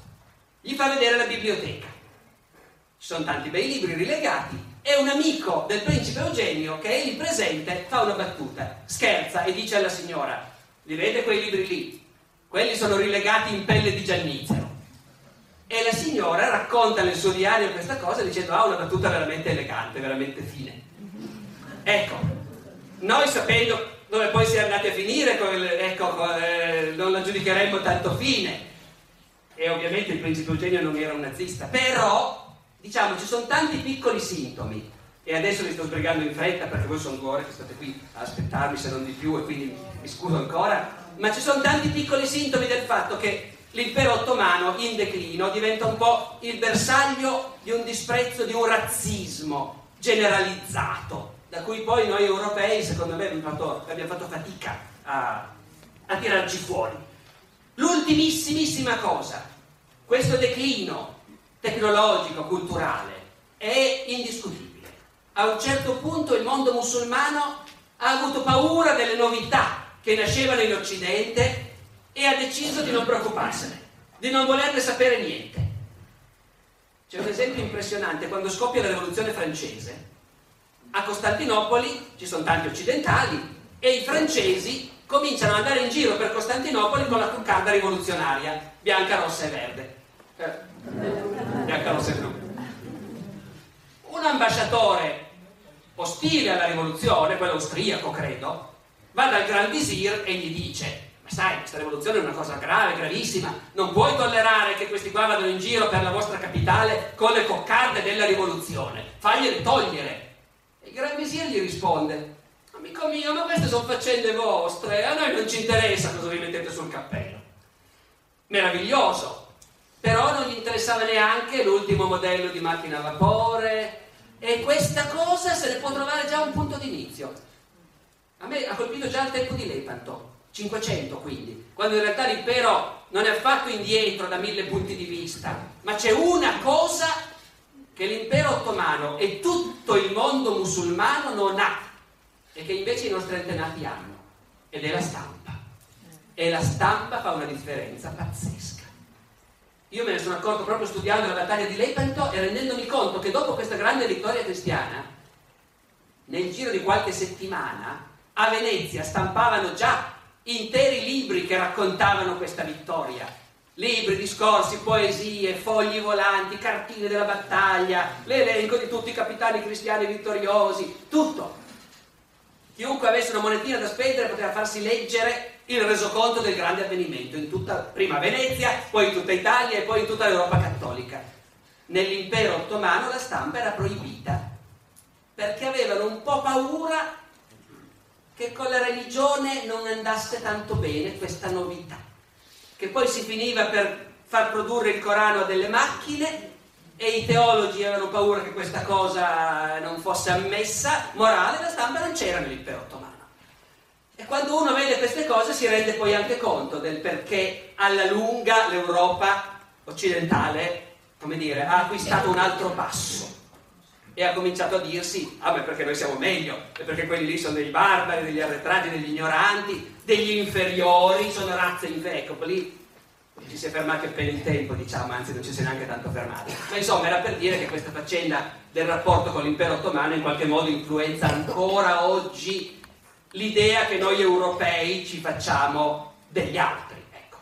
Gli fa vedere la biblioteca. Ci sono tanti bei libri rilegati. E un amico del principe Eugenio, che è lì presente, fa una battuta, scherza e dice alla signora: li vede quei libri lì? Quelli sono rilegati in pelle di Giannizzero. E la signora racconta nel suo diario questa cosa dicendo: ah, una battuta veramente elegante, veramente fine. Ecco, noi sapendo dove poi si è andati a finire, ecco, non la giudicheremmo tanto fine. E ovviamente il principe Eugenio non era un nazista, però... Diciamo, ci sono tanti piccoli sintomi, e adesso li sto sbrigando in fretta perché voi sono cuore che state qui a aspettarmi se non di più, e quindi mi scuso ancora, ma ci sono tanti piccoli sintomi del fatto che l'impero ottomano in declino diventa un po' il bersaglio di un disprezzo, di un razzismo generalizzato, da cui poi noi europei, secondo me, abbiamo fatto, abbiamo fatto fatica a, a tirarci fuori. L'ultimissimissima cosa, questo declino tecnologico, culturale, è indiscutibile. A un certo punto il mondo musulmano ha avuto paura delle novità che nascevano in Occidente e ha deciso di non preoccuparsene, di non volerne sapere niente. C'è un esempio impressionante: quando scoppia la rivoluzione francese, a Costantinopoli ci sono tanti occidentali e i francesi cominciano ad andare in giro per Costantinopoli con la cuccarda rivoluzionaria, bianca, rossa e verde. Eh. Un ambasciatore ostile alla rivoluzione, quello austriaco credo, va dal Gran Visir e gli dice: ma sai, questa rivoluzione è una cosa grave, gravissima, non puoi tollerare che questi qua vadano in giro per la vostra capitale con le coccarde della rivoluzione, fagliele togliere. E il Gran Visir gli risponde: amico mio, ma queste sono faccende vostre, a noi non ci interessa cosa vi mettete sul cappello. Meraviglioso. Però non gli interessava neanche l'ultimo modello di macchina a vapore, e questa cosa se ne può trovare già un punto d'inizio. A me ha colpito già al tempo di Lepanto, cinquecento quindi, quando in realtà l'impero non è affatto indietro da mille punti di vista, ma c'è una cosa che l'impero ottomano e tutto il mondo musulmano non ha e che invece i nostri antenati hanno, ed è la stampa. E la stampa fa una differenza pazzesca. Io me ne sono accorto proprio studiando la battaglia di Lepanto e rendendomi conto che dopo questa grande vittoria cristiana, nel giro di qualche settimana, a Venezia stampavano già interi libri che raccontavano questa vittoria. Libri, discorsi, poesie, fogli volanti, cartine della battaglia, l'elenco di tutti i capitani cristiani vittoriosi, tutto. Chiunque avesse una monetina da spendere poteva farsi leggere il resoconto del grande avvenimento in tutta, prima Venezia, poi in tutta Italia e poi in tutta l'Europa cattolica. Nell'impero ottomano la stampa era proibita perché avevano un po' paura che con la religione non andasse tanto bene questa novità, che poi si finiva per far produrre il Corano a delle macchine e i teologi avevano paura che questa cosa non fosse ammessa morale. La stampa non c'era nell'impero ottomano. E quando uno vede queste cose si rende poi anche conto del perché alla lunga l'Europa occidentale, come dire, ha acquistato un altro passo. e ha cominciato a dirsi: ah beh, perché noi siamo meglio, e perché quelli lì sono dei barbari, degli arretrati, degli ignoranti, degli inferiori, sono razze inferiori. Ecco, lì ci si è fermati appena in tempo, diciamo, anzi non ci si è neanche tanto fermati, ma insomma era per dire che questa faccenda del rapporto con l'impero ottomano in qualche modo influenza ancora oggi l'idea che noi europei ci facciamo degli altri. Ecco,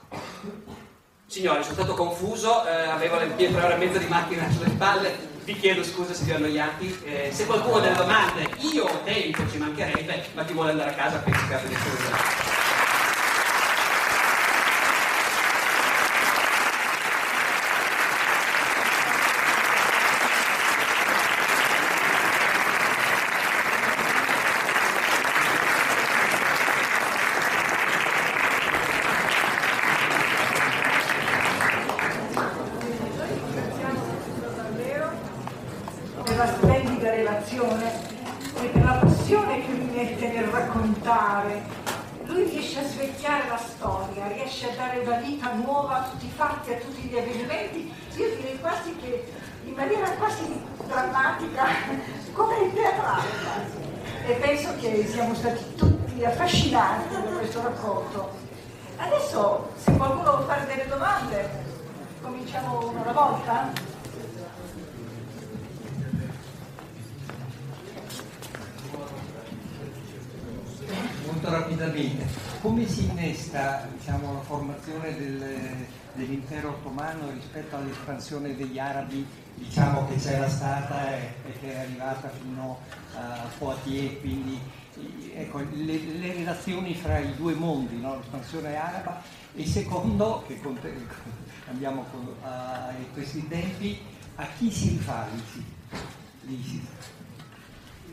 signori, sono stato confuso, eh, avevo le tre ore e mezza di macchina sulle spalle, vi chiedo scusa se vi ho annoiati, eh, se qualcuno ha delle domande, io ho tempo, ci mancherebbe, ma chi vuole andare a casa penso che abbia nessuno. Siamo stati tutti affascinati da questo racconto. Adesso, se qualcuno vuole fare delle domande, cominciamo una alla volta. Molto rapidamente, come si innesta, diciamo, la formazione del, dell'impero ottomano rispetto all'espansione degli arabi, diciamo, che c'era stata e, e che è arrivata fino a Poitiers, quindi ecco, le, le relazioni fra i due mondi, no? L'espansione araba e secondo, che con, eh, andiamo con uh, questi tempi, a chi si rifà l'ISIS?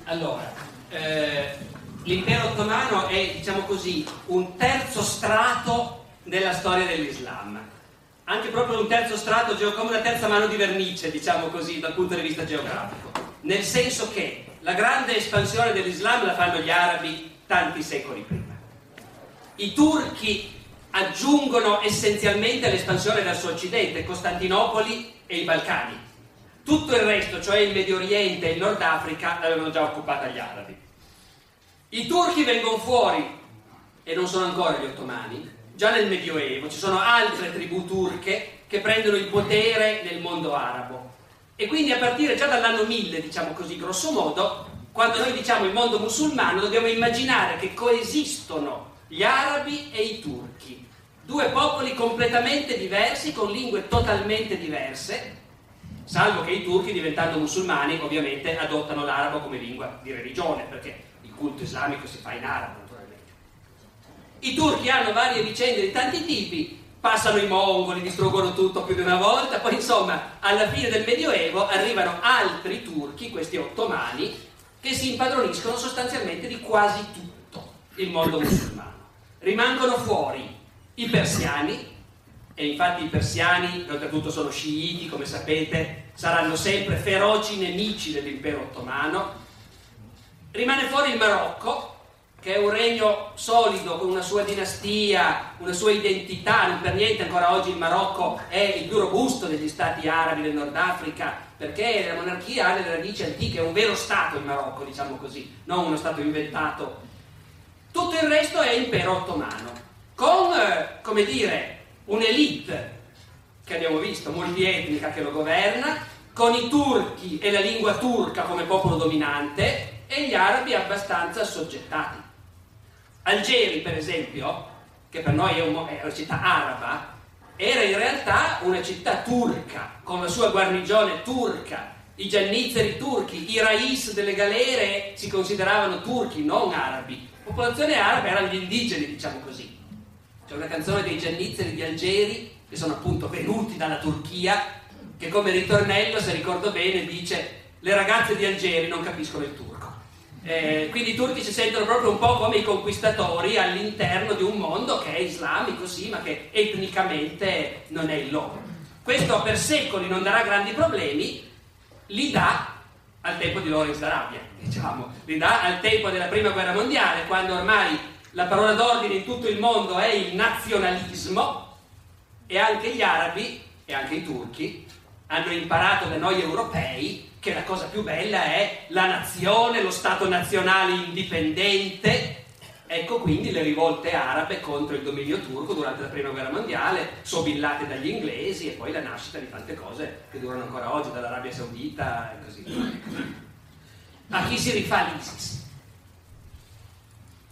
Allora, eh, l'impero ottomano è, diciamo così, un terzo strato nella storia dell'Islam, anche proprio un terzo strato, come una terza mano di vernice, diciamo così, dal punto di vista geografico, nel senso che la grande espansione dell'Islam la fanno gli arabi tanti secoli prima. I turchi aggiungono essenzialmente l'espansione verso occidente, Costantinopoli e i Balcani. Tutto il resto, cioè il Medio Oriente e il Nord Africa, l'avevano già occupata gli arabi. I turchi vengono fuori, e non sono ancora gli ottomani, già nel Medioevo ci sono altre tribù turche che prendono il potere nel mondo arabo. E quindi a partire già dall'anno mille, diciamo così, grosso modo, quando noi diciamo il mondo musulmano, dobbiamo immaginare che coesistono gli arabi e i turchi, due popoli completamente diversi, con lingue totalmente diverse, salvo che i turchi, diventando musulmani, ovviamente adottano l'arabo come lingua di religione, perché il culto islamico si fa in arabo, naturalmente. I turchi hanno varie vicende di tanti tipi, passano i mongoli, distruggono tutto più di una volta, poi insomma alla fine del Medioevo arrivano altri turchi, questi ottomani, che si impadroniscono sostanzialmente di quasi tutto il mondo musulmano. Rimangono fuori i persiani, e infatti i persiani, oltretutto sono sciiti, come sapete, saranno sempre feroci nemici dell'impero ottomano. Rimane fuori il Marocco, che è un regno solido, con una sua dinastia, una sua identità. Non per niente ancora oggi il Marocco è il più robusto degli stati arabi del Nord Africa, perché la monarchia ha delle radici antiche, è un vero stato il Marocco, diciamo così, non uno stato inventato. Tutto il resto è impero ottomano, con, come dire, un'elite che abbiamo visto, multietnica, che lo governa, con i turchi e la lingua turca come popolo dominante, e gli arabi abbastanza assoggettati. Algeri, per esempio, che per noi è una città araba, era in realtà una città turca, con la sua guarnigione turca, i giannizzeri turchi, i rais delle galere si consideravano turchi, non arabi. La popolazione araba erano gli indigeni, diciamo così. C'è una canzone dei giannizzeri di Algeri, che sono appunto venuti dalla Turchia, che come ritornello, se ricordo bene, dice: le ragazze di Algeri non capiscono il turco. Eh, quindi i turchi si sentono proprio un po' come i conquistatori all'interno di un mondo che è islamico, sì, ma che etnicamente non è il loro. Questo per secoli non darà grandi problemi, li dà al tempo di Lawrence d'Arabia, diciamo, li dà al tempo della prima guerra mondiale, quando ormai la parola d'ordine in tutto il mondo è il nazionalismo, e anche gli arabi e anche i turchi hanno imparato da noi europei che la cosa più bella è la nazione, lo Stato nazionale indipendente. Ecco quindi le rivolte arabe contro il dominio turco durante la Prima Guerra Mondiale, sobillate dagli inglesi, e poi la nascita di tante cose che durano ancora oggi, dall'Arabia Saudita e così via. A chi si rifà l'ISIS?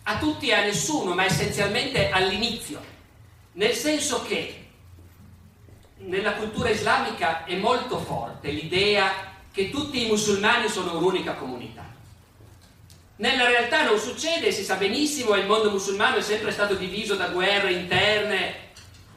A tutti e a nessuno, ma essenzialmente all'inizio, nel senso che nella cultura islamica è molto forte l'idea che tutti i musulmani sono un'unica comunità. Nella realtà non succede, si sa benissimo, il mondo musulmano è sempre stato diviso da guerre interne,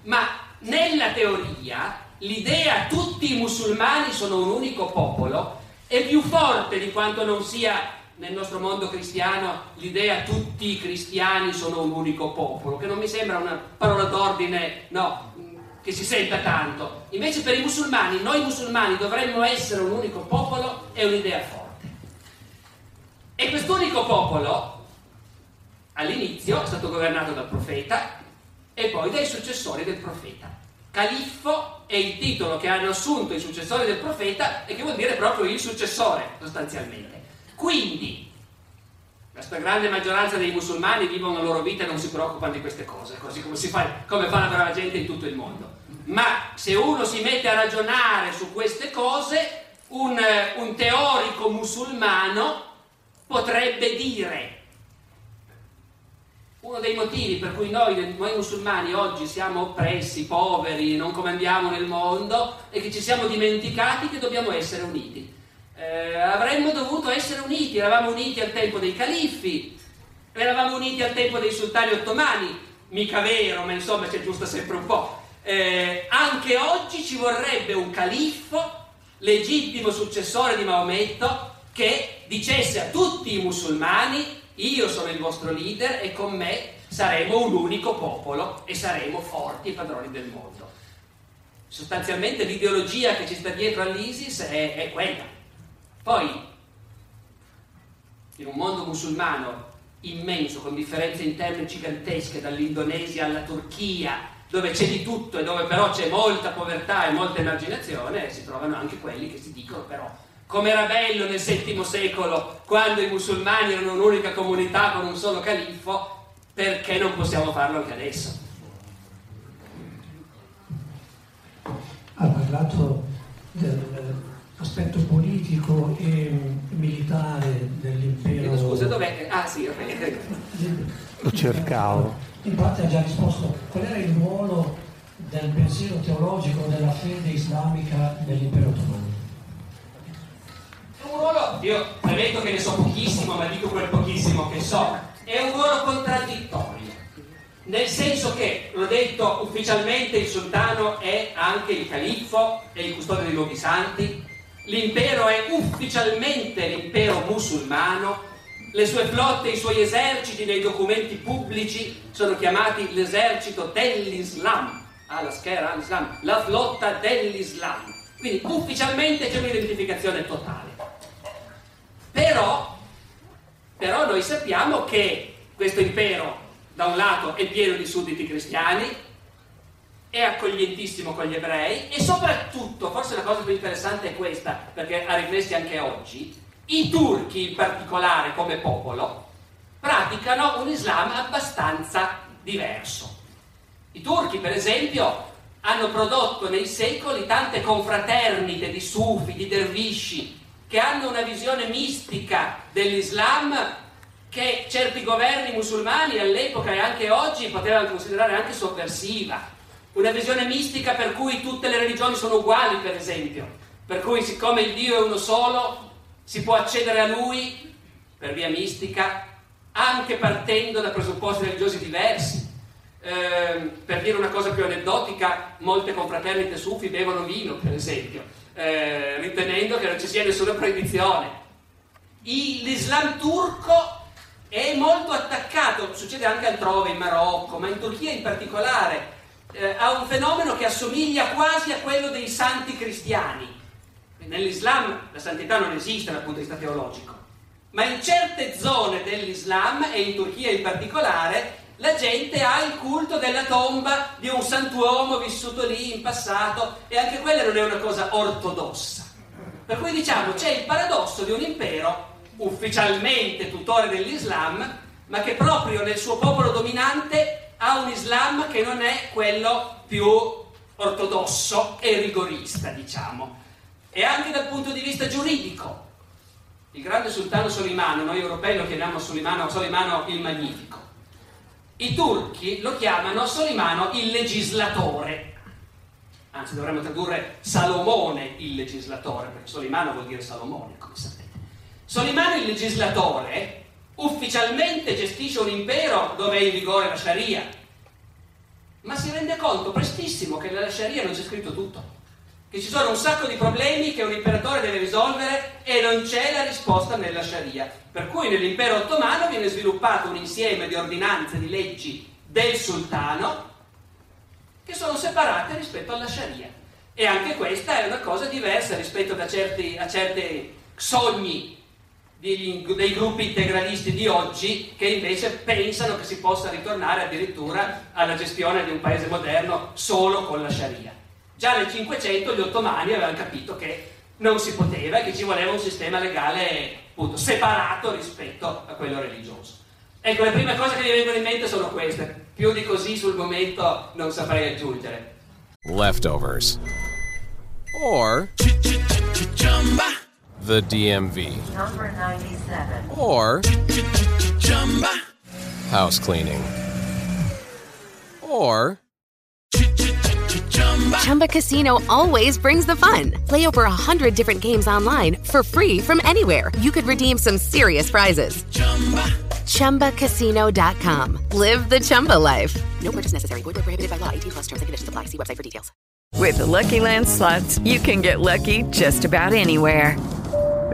ma nella teoria l'idea tutti i musulmani sono un unico popolo è più forte di quanto non sia nel nostro mondo cristiano l'idea tutti i cristiani sono un unico popolo, che non mi sembra una parola d'ordine, no, che si senta tanto. Invece per i musulmani, noi musulmani dovremmo essere un unico popolo, è un'idea forte. E quest'unico popolo all'inizio è stato governato dal profeta e poi dai successori del profeta. Califfo è il titolo che hanno assunto i successori del profeta e che vuol dire proprio il successore, sostanzialmente. Quindi la stragrande maggioranza dei musulmani vivono la loro vita e non si preoccupano di queste cose, così come, si fa, come fa la brava gente in tutto il mondo. Ma se uno si mette a ragionare su queste cose, un, un teorico musulmano potrebbe dire: uno dei motivi per cui noi, noi musulmani oggi siamo oppressi, poveri, non comandiamo nel mondo, è che ci siamo dimenticati che dobbiamo essere uniti. Eh, avremmo dovuto essere uniti, eravamo uniti al tempo dei califfi, eravamo uniti al tempo dei sultani ottomani, mica vero, ma insomma c'è giusta sempre un po'. Eh, anche oggi ci vorrebbe un califfo, legittimo successore di Maometto, che dicesse a tutti i musulmani: io sono il vostro leader e con me saremo un unico popolo e saremo forti e padroni del mondo. Sostanzialmente l'ideologia che ci sta dietro all'ISIS è, è quella. Poi, in un mondo musulmano immenso, con differenze interne gigantesche dall'Indonesia alla Turchia, dove c'è di tutto e dove però c'è molta povertà e molta emarginazione, si trovano anche quelli che si dicono però: come era bello nel settimo secolo, quando i musulmani erano un'unica comunità con un solo califfo, perché non possiamo farlo anche adesso? Ha parlato dell'aspetto politico e militare dell'impero. Scusa, dov'è? Ah sì, lo cercavo. In parte ha già risposto. Qual era il ruolo del pensiero teologico, della fede islamica nell'impero ottomano? Un ruolo, io premetto che ne so pochissimo, ma dico quel pochissimo che so, è un ruolo contraddittorio, nel senso che, l'ho detto, ufficialmente il sultano è anche il califfo e il custode dei luoghi santi, l'impero è ufficialmente l'impero musulmano, le sue flotte e i suoi eserciti nei documenti pubblici sono chiamati l'esercito dell'Islam, alla schiera all'Islam, la flotta dell'Islam, quindi ufficialmente c'è un'identificazione totale. Però, però noi sappiamo che questo impero da un lato è pieno di sudditi cristiani, è accoglientissimo con gli ebrei e soprattutto, forse la cosa più interessante è questa, perché ha riflessi anche oggi, i turchi in particolare come popolo praticano un Islam abbastanza diverso. I turchi per esempio hanno prodotto nei secoli tante confraternite di sufi, di dervisci, che hanno una visione mistica dell'Islam che certi governi musulmani all'epoca e anche oggi potevano considerare anche sovversiva, una visione mistica per cui tutte le religioni sono uguali, per esempio, per cui siccome il Dio è uno solo si può accedere a lui per via mistica anche partendo da presupposti religiosi diversi. Eh, per dire una cosa più aneddotica, molte confraternite sufi bevono vino, per esempio, eh, ritenendo che non ci sia nessuna proibizione. L'Islam turco è molto attaccato, succede anche altrove, in Marocco, ma in Turchia in particolare, eh, a un fenomeno che assomiglia quasi a quello dei santi cristiani. Nell'Islam la santità non esiste dal punto di vista teologico, ma in certe zone dell'Islam, e in Turchia in particolare, la gente ha il culto della tomba di un santuomo vissuto lì in passato, e anche quella non è una cosa ortodossa. Per cui diciamo c'è il paradosso di un impero ufficialmente tutore dell'Islam, ma che proprio nel suo popolo dominante ha un Islam che non è quello più ortodosso e rigorista, diciamo. E anche dal punto di vista giuridico, il grande sultano Solimano, noi europei lo chiamiamo Solimano, Solimano il Magnifico, i turchi lo chiamano Solimano il legislatore, anzi dovremmo tradurre Salomone il legislatore, perché Solimano vuol dire Salomone, come sapete. Solimano il legislatore ufficialmente gestisce un impero dove è in vigore la Sharia, ma si rende conto prestissimo che nella Sharia non c'è scritto tutto, che ci sono un sacco di problemi che un imperatore deve risolvere e non c'è la risposta nella Sharia. Per cui nell'impero ottomano viene sviluppato un insieme di ordinanze, di leggi del sultano che sono separate rispetto alla Sharia. E anche questa è una cosa diversa rispetto a certi, a certi sogni degli, dei gruppi integralisti di oggi, che invece pensano che si possa ritornare addirittura alla gestione di un paese moderno solo con la Sharia. Già nel Cinquecento gli ottomani avevano capito che non si poteva e che ci voleva un sistema legale, appunto, separato rispetto a quello religioso. Ecco, le prime cose che mi vengono in mente sono queste. Più di così sul momento non saprei aggiungere. Leftovers. Or the D M V. Number ninety-seven. Or house cleaning. Or Chumba Casino always brings the fun. Play over a hundred different games online for free from anywhere. You could redeem some serious prizes. Chumba Casino dot com. Live the Chumba life. No purchase necessary. Void where prohibited by law. eighteen plus terms and conditions apply. See website for details. With the Lucky Land Slots, you can get lucky just about anywhere.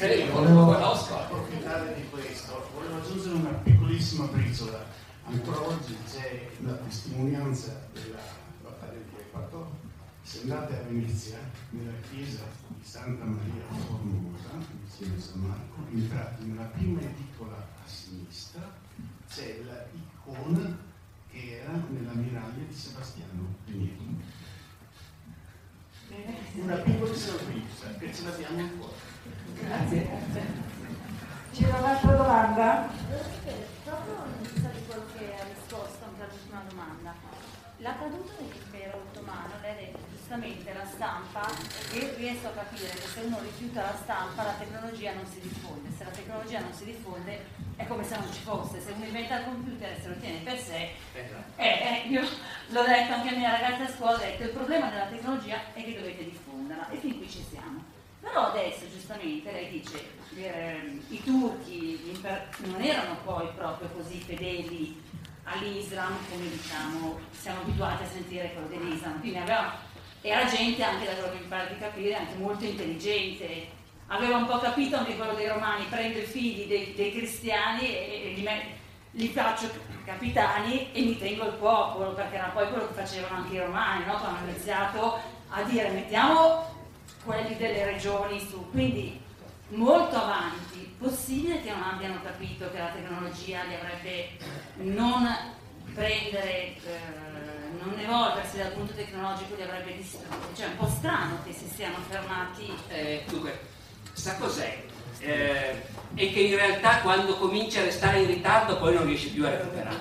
Eh, volevo approfittare di questo, volevo aggiungere una piccolissima briciola. Ancora oggi c'è la testimonianza della battaglia di Lepanto. Se andate a Venezia, nella chiesa di Santa Maria Formosa, vicino a San Marco, entrate nella prima edicola a sinistra, c'è la icona che era nell'ammiraglia di Sebastiano Venier. Una piccolissima briciola che ce l'abbiamo ancora. Grazie. C'era un'altra domanda? Proprio non si sa di quello che ha risposto anche all'ultima domanda. La caduta dell'impero ottomano, lei ha detto giustamente la stampa, e riesco a capire che se uno rifiuta la stampa la tecnologia non si diffonde. Se la tecnologia non si diffonde è come se non ci fosse. Se uno inventa il computer e se lo tiene per sé, eh, eh, io l'ho detto anche a mia ragazza a scuola, ho detto il problema della tecnologia è che dovete diffonderla, e fin qui ci siamo. Però adesso giustamente lei dice eh, i turchi gli imper- non erano poi proprio così fedeli all'Islam come diciamo siamo abituati a sentire quello dell'Islam, quindi aveva era gente anche da quello che mi pare di capire anche molto intelligente, aveva un po' capito anche quello dei romani, prendo i figli dei, dei cristiani e, e li, me- li faccio capitani e mi tengo il popolo, perché era poi quello che facevano anche i romani, no? Quando hanno iniziato a dire mettiamo quelli delle regioni su, quindi molto avanti. Possibile che non abbiano capito che la tecnologia li avrebbe non prendere, eh, non evolversi dal punto tecnologico, li avrebbe distrutto. Cioè è un po' strano che si siano fermati. Eh, dunque, sa cos'è? Eh, è che in realtà quando cominci a restare in ritardo poi non riesci più a recuperare.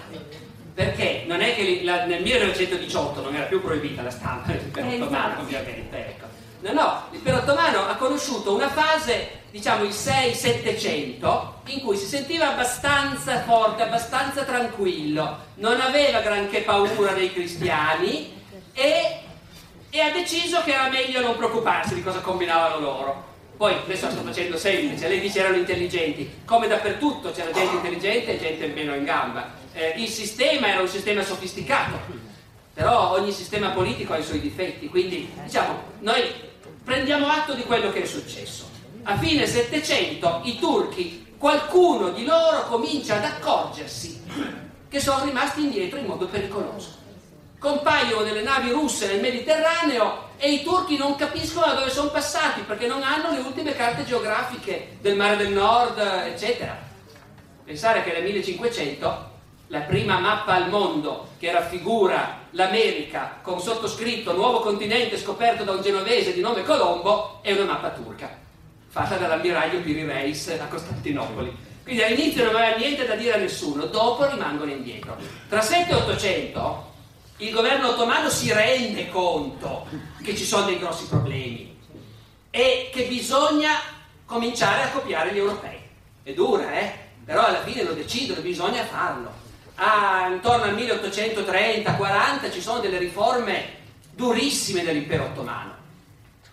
Perché non è che la, nel millenovecentodiciotto non era più proibita la stampa, per eh, tomare, ovviamente, ecco. No, no, l'impero ottomano ha conosciuto una fase, diciamo il sei settecento, in cui si sentiva abbastanza forte, abbastanza tranquillo, non aveva granché paura dei cristiani e, e ha deciso che era meglio non preoccuparsi di cosa combinavano loro. Poi, adesso sto facendo semplice, lei dice erano intelligenti, come dappertutto c'era gente intelligente e gente meno in gamba. eh, il sistema era un sistema sofisticato, però ogni sistema politico ha i suoi difetti, quindi diciamo noi prendiamo atto di quello che è successo. A fine Settecento i turchi, qualcuno di loro comincia ad accorgersi che sono rimasti indietro in modo pericoloso. Compaiono delle navi russe nel Mediterraneo e i turchi non capiscono da dove sono passati perché non hanno le ultime carte geografiche del Mare del Nord, eccetera. Pensare che nel millecinquecento la prima mappa al mondo che raffigura l'America con sottoscritto nuovo continente scoperto da un genovese di nome Colombo è una mappa turca, fatta dall'ammiraglio Piri Reis a Costantinopoli. Quindi all'inizio non aveva niente da dire a nessuno, dopo rimangono indietro. Tra sette e ottocento il governo ottomano si rende conto che ci sono dei grossi problemi e che bisogna cominciare a copiare gli europei. È dura, eh? Però alla fine lo decidono, bisogna farlo. Ah, intorno al milleottocentotrenta quaranta ci sono delle riforme durissime dell'impero ottomano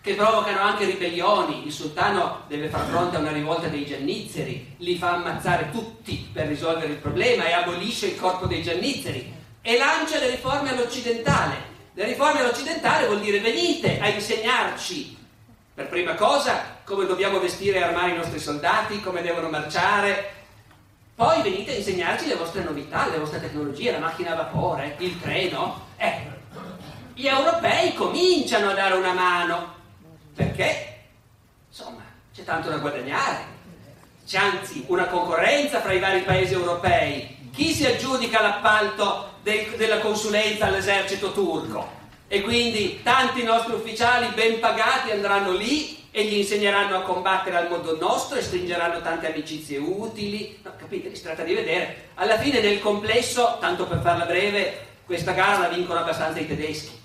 che provocano anche ribellioni. Il sultano deve far fronte a una rivolta dei Giannizzeri, li fa ammazzare tutti per risolvere il problema e abolisce il corpo dei Giannizzeri. E lancia le riforme all'occidentale. Le riforme all'occidentale vuol dire venite a insegnarci per prima cosa come dobbiamo vestire e armare i nostri soldati, come devono marciare, poi venite a insegnarci le vostre novità, le vostre tecnologie, la macchina a vapore, il treno. Eh, gli europei cominciano a dare una mano perché insomma c'è tanto da guadagnare, c'è anzi una concorrenza fra i vari paesi europei. Chi si aggiudica l'appalto de- della consulenza all'esercito turco? E quindi tanti nostri ufficiali ben pagati andranno lì e gli insegneranno a combattere al modo nostro e stringeranno tante amicizie utili. No, capite, si tratta di vedere. Alla fine nel complesso, tanto per farla breve, questa gara la vincono abbastanza i tedeschi.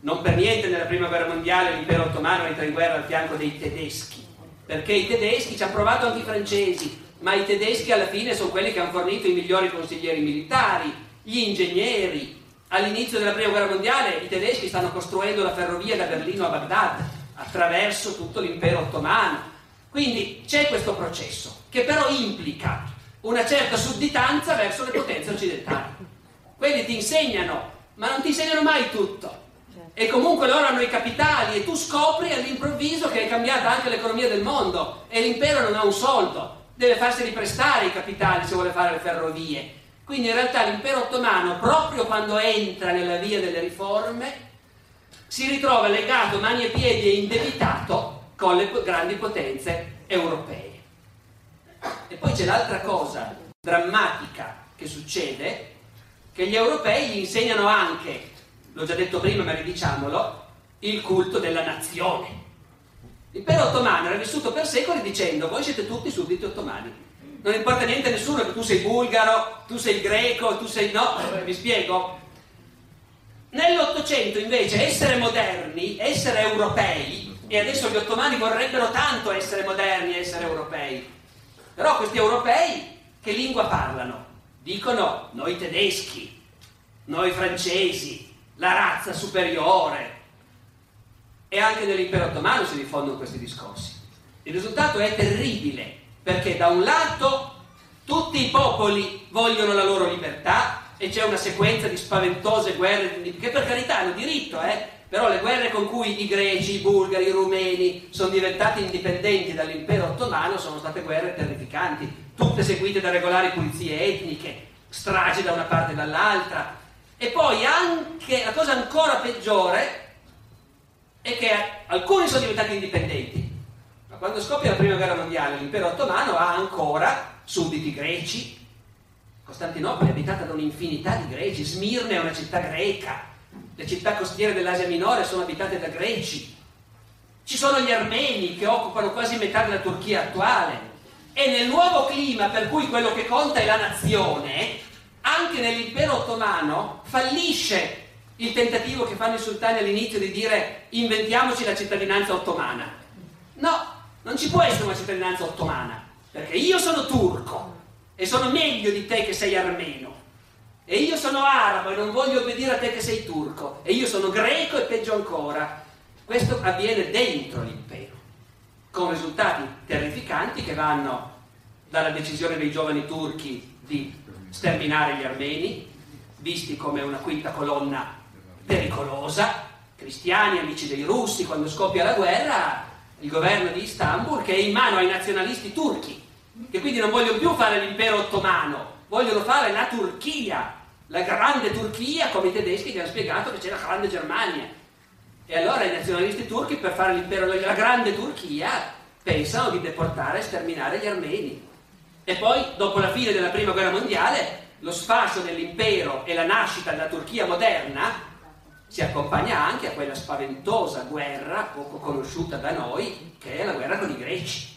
Non per niente nella prima guerra mondiale l'impero ottomano entra in guerra al fianco dei tedeschi, perché i tedeschi, ci hanno provato anche i francesi, ma i tedeschi alla fine sono quelli che hanno fornito i migliori consiglieri militari, gli ingegneri. All'inizio della prima guerra mondiale i tedeschi stanno costruendo la ferrovia da Berlino a Baghdad attraverso tutto l'impero ottomano. Quindi c'è questo processo che però implica una certa sudditanza verso le potenze occidentali. Quelli ti insegnano, ma non ti insegnano mai tutto, e comunque loro hanno i capitali, e tu scopri all'improvviso che è cambiata anche l'economia del mondo e l'impero non ha un soldo, deve farseli prestare i capitali se vuole fare le ferrovie. Quindi in realtà l'impero ottomano, proprio quando entra nella via delle riforme, si ritrova legato mani e piedi e indebitato con le grandi potenze europee. E poi c'è l'altra cosa drammatica che succede, che gli europei gli insegnano anche, l'ho già detto prima ma ridiciamolo, il culto della nazione. L'impero ottomano era vissuto per secoli dicendo: voi siete tutti sudditi ottomani, non importa niente a nessuno che tu sei bulgaro, tu sei greco, tu sei... no, vi spiego. Nell'Ottocento invece essere moderni, essere europei, e adesso gli ottomani vorrebbero tanto essere moderni e essere europei, però questi europei che lingua parlano? Dicono noi tedeschi, noi francesi, la razza superiore. E anche nell'impero ottomano si diffondono questi discorsi. Il risultato è terribile, perché da un lato tutti i popoli vogliono la loro libertà e c'è una sequenza di spaventose guerre, che per carità hanno diritto, eh? Però le guerre con cui i greci, i bulgari, i rumeni sono diventati indipendenti dall'impero ottomano sono state guerre terrificanti, tutte seguite da regolari pulizie etniche, stragi da una parte e dall'altra. E poi anche la cosa ancora peggiore è che alcuni sono diventati indipendenti, ma quando scoppia la prima guerra mondiale l'impero ottomano ha ancora sudditi greci. Costantinopoli è abitata da un'infinità di greci, Smirne è una città greca, le città costiere dell'Asia Minore sono abitate da greci, ci sono gli armeni che occupano quasi metà della Turchia attuale. E nel nuovo clima per cui quello che conta è la nazione, anche nell'impero ottomano fallisce il tentativo che fanno i sultani all'inizio di dire inventiamoci la cittadinanza ottomana. No, non ci può essere una cittadinanza ottomana, perché io sono turco e sono meglio di te che sei armeno, e io sono arabo e non voglio obbedire a te che sei turco, e io sono greco e peggio ancora. Questo avviene dentro l'impero, con risultati terrificanti che vanno dalla decisione dei giovani turchi di sterminare gli armeni, visti come una quinta colonna pericolosa, cristiani, amici dei russi. Quando scoppia la guerra, il governo di Istanbul, che è in mano ai nazionalisti turchi, che quindi non vogliono più fare l'impero ottomano, vogliono fare la Turchia, la grande Turchia, come i tedeschi che hanno spiegato che c'è la grande Germania. E allora i nazionalisti turchi, per fare l'impero della grande Turchia, pensano di deportare e sterminare gli armeni. E poi, dopo la fine della prima guerra mondiale, lo sfascio dell'impero e la nascita della Turchia moderna si accompagna anche a quella spaventosa guerra, poco conosciuta da noi, che è la guerra con i greci.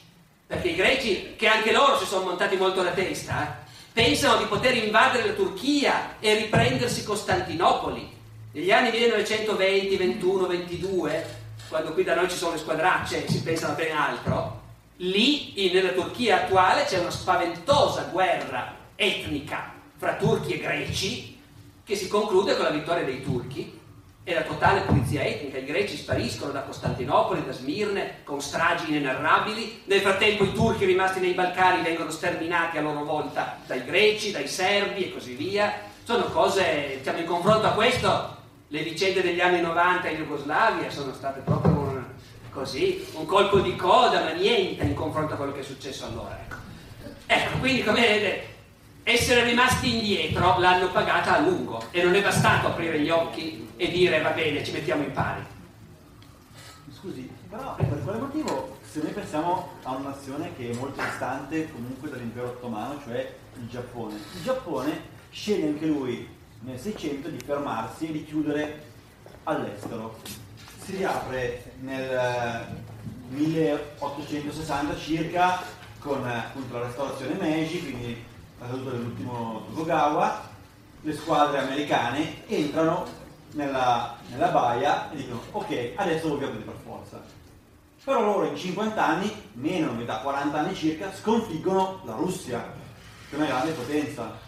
Perché i greci, che anche loro si sono montati molto la testa, eh, pensano di poter invadere la Turchia e riprendersi Costantinopoli. Negli anni millenovecentoventi, ventuno, ventidue, quando qui da noi ci sono le squadracce e si pensa a ben altro, lì, nella Turchia attuale, c'è una spaventosa guerra etnica fra turchi e greci, che si conclude con la vittoria dei turchi e la totale pulizia etnica. I greci spariscono da Costantinopoli, da Smirne, con stragi inenarrabili. Nel frattempo i turchi rimasti nei Balcani vengono sterminati a loro volta dai greci, dai serbi e così via. Sono cose, diciamo, in confronto a questo, le vicende degli anni novanta in Jugoslavia sono state proprio un, così, un colpo di coda, ma niente in confronto a quello che è successo allora. Ecco, ecco quindi, come vedete, essere rimasti indietro l'hanno pagata a lungo, e non è bastato aprire gli occhi e dire va bene, ci mettiamo in pari. Scusi, però per quale motivo, se noi pensiamo a una nazione che è molto distante comunque dall'impero ottomano, cioè il Giappone, il Giappone sceglie anche lui nel Seicento di fermarsi e di chiudere all'estero. Si riapre nel milleottocentosessanta circa con appunto la restaurazione Meiji, quindi la caduta dell'ultimo Tokugawa. Le squadre americane entrano nella, nella baia e dicono ok, adesso lo capite per forza. Però loro in cinquanta anni, meno metà, quaranta anni circa, sconfiggono la Russia, che è una grande potenza.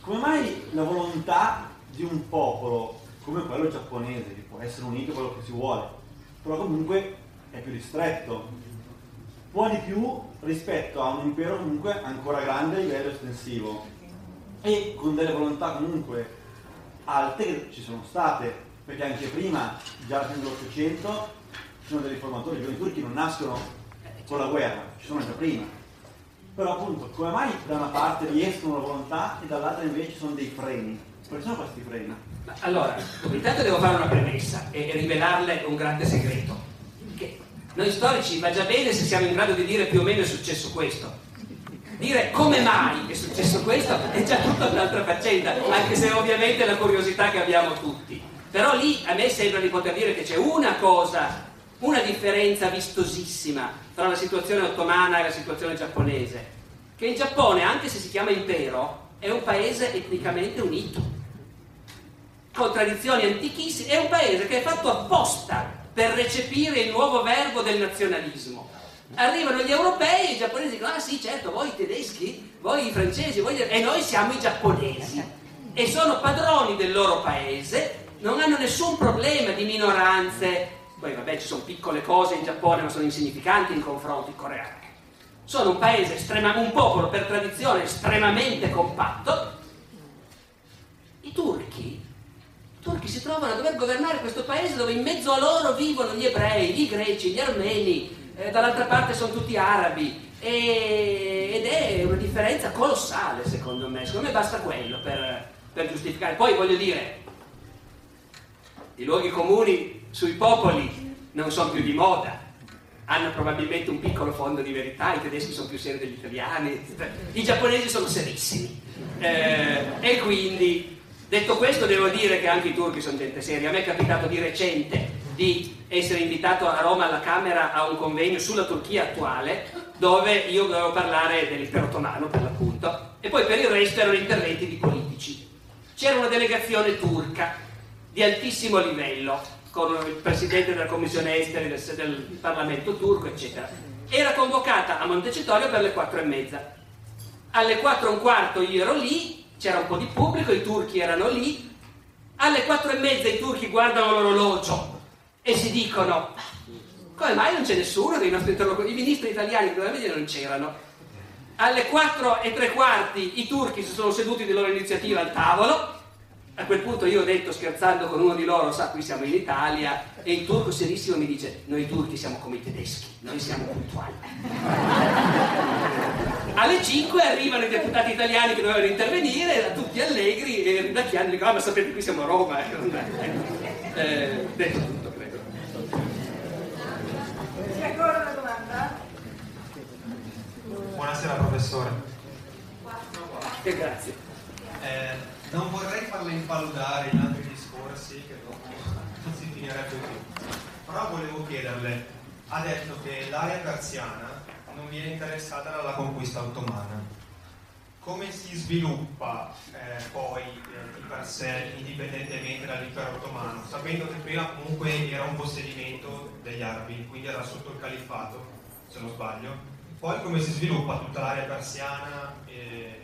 Come mai la volontà di un popolo come quello giapponese, che può essere unito quello che si vuole, però comunque è più ristretto, può di più rispetto a un impero comunque ancora grande a livello estensivo e con delle volontà comunque alte che ci sono state, perché anche prima, già nell'Ottocento, ci sono dei riformatori, i turchi non nascono con la guerra, ci sono già prima. Però appunto, come mai da una parte riescono la volontà e dall'altra invece ci sono dei freni? Quali sono questi freni? Allora, intanto devo fare una premessa e rivelarle un grande segreto. Noi storici va già bene se siamo in grado di dire più o meno è successo questo. Dire come mai è successo questo è già tutta un'altra faccenda, anche se ovviamente è la curiosità che abbiamo tutti. Però lì a me sembra di poter dire che c'è una cosa, una differenza vistosissima tra la situazione ottomana e la situazione giapponese. Che il Giappone, anche se si chiama impero, è un paese etnicamente unito, con tradizioni antichissime, è un paese che è fatto apposta per recepire il nuovo verbo del nazionalismo. Arrivano gli europei e i giapponesi dicono ah sì certo, voi i tedeschi, voi i francesi, voi... e noi siamo i giapponesi, e sono padroni del loro paese, non hanno nessun problema di minoranze. Poi vabbè, ci sono piccole cose in Giappone, ma sono insignificanti in confronto ai coreani. Sono un paese estrema... un popolo per tradizione estremamente compatto. I turchi turchi si trovano a dover governare questo paese dove in mezzo a loro vivono gli ebrei, gli greci, gli armeni, eh, dall'altra parte sono tutti arabi, e, ed è una differenza colossale secondo me. Secondo me basta quello per, per giustificare. Poi voglio dire, i luoghi comuni sui popoli non sono più di moda, hanno probabilmente un piccolo fondo di verità. I tedeschi sono più seri degli italiani, i giapponesi sono serissimi, eh, e quindi... Detto questo, devo dire che anche i turchi sono gente seria. A me è capitato di recente di essere invitato a Roma alla Camera a un convegno sulla Turchia attuale, dove io dovevo parlare dell'impero ottomano per l'appunto, e poi per il resto erano interventi di politici. C'era una delegazione turca di altissimo livello, con il presidente della commissione esteri del Parlamento turco, eccetera. Era convocata a Montecitorio per le quattro e mezza. Alle quattro e un quarto io ero lì, c'era un po' di pubblico, i turchi erano lì. Alle quattro e mezza i turchi guardano l'orologio e si dicono come mai non c'è nessuno dei nostri interlocutori, i ministri italiani probabilmente non c'erano. alle quattro e tre quarti i turchi si sono seduti di loro iniziativa al tavolo. A quel punto io ho detto, scherzando con uno di loro, sa, qui siamo in Italia, e il turco serissimo mi dice: noi turchi siamo come i tedeschi, noi siamo puntuali. Alle cinque arrivano i deputati italiani che dovevano intervenire, tutti allegri e ridacchiando, dicono: ah, ma sapete, qui siamo a Roma. Eh, detto tutto, credo. C'è ancora una domanda? Buonasera, professore. E grazie. Eh, Non vorrei farla impaludare in altri discorsi che dopo non si finirebbe più, però volevo chiederle, ha detto che l'area persiana non viene interessata dalla conquista ottomana, come si sviluppa eh, poi eh, di per sé indipendentemente dall'impero ottomano, sapendo che prima comunque era un possedimento degli arabi, quindi era sotto il califfato, se non sbaglio? Poi come si sviluppa tutta l'area persiana? E...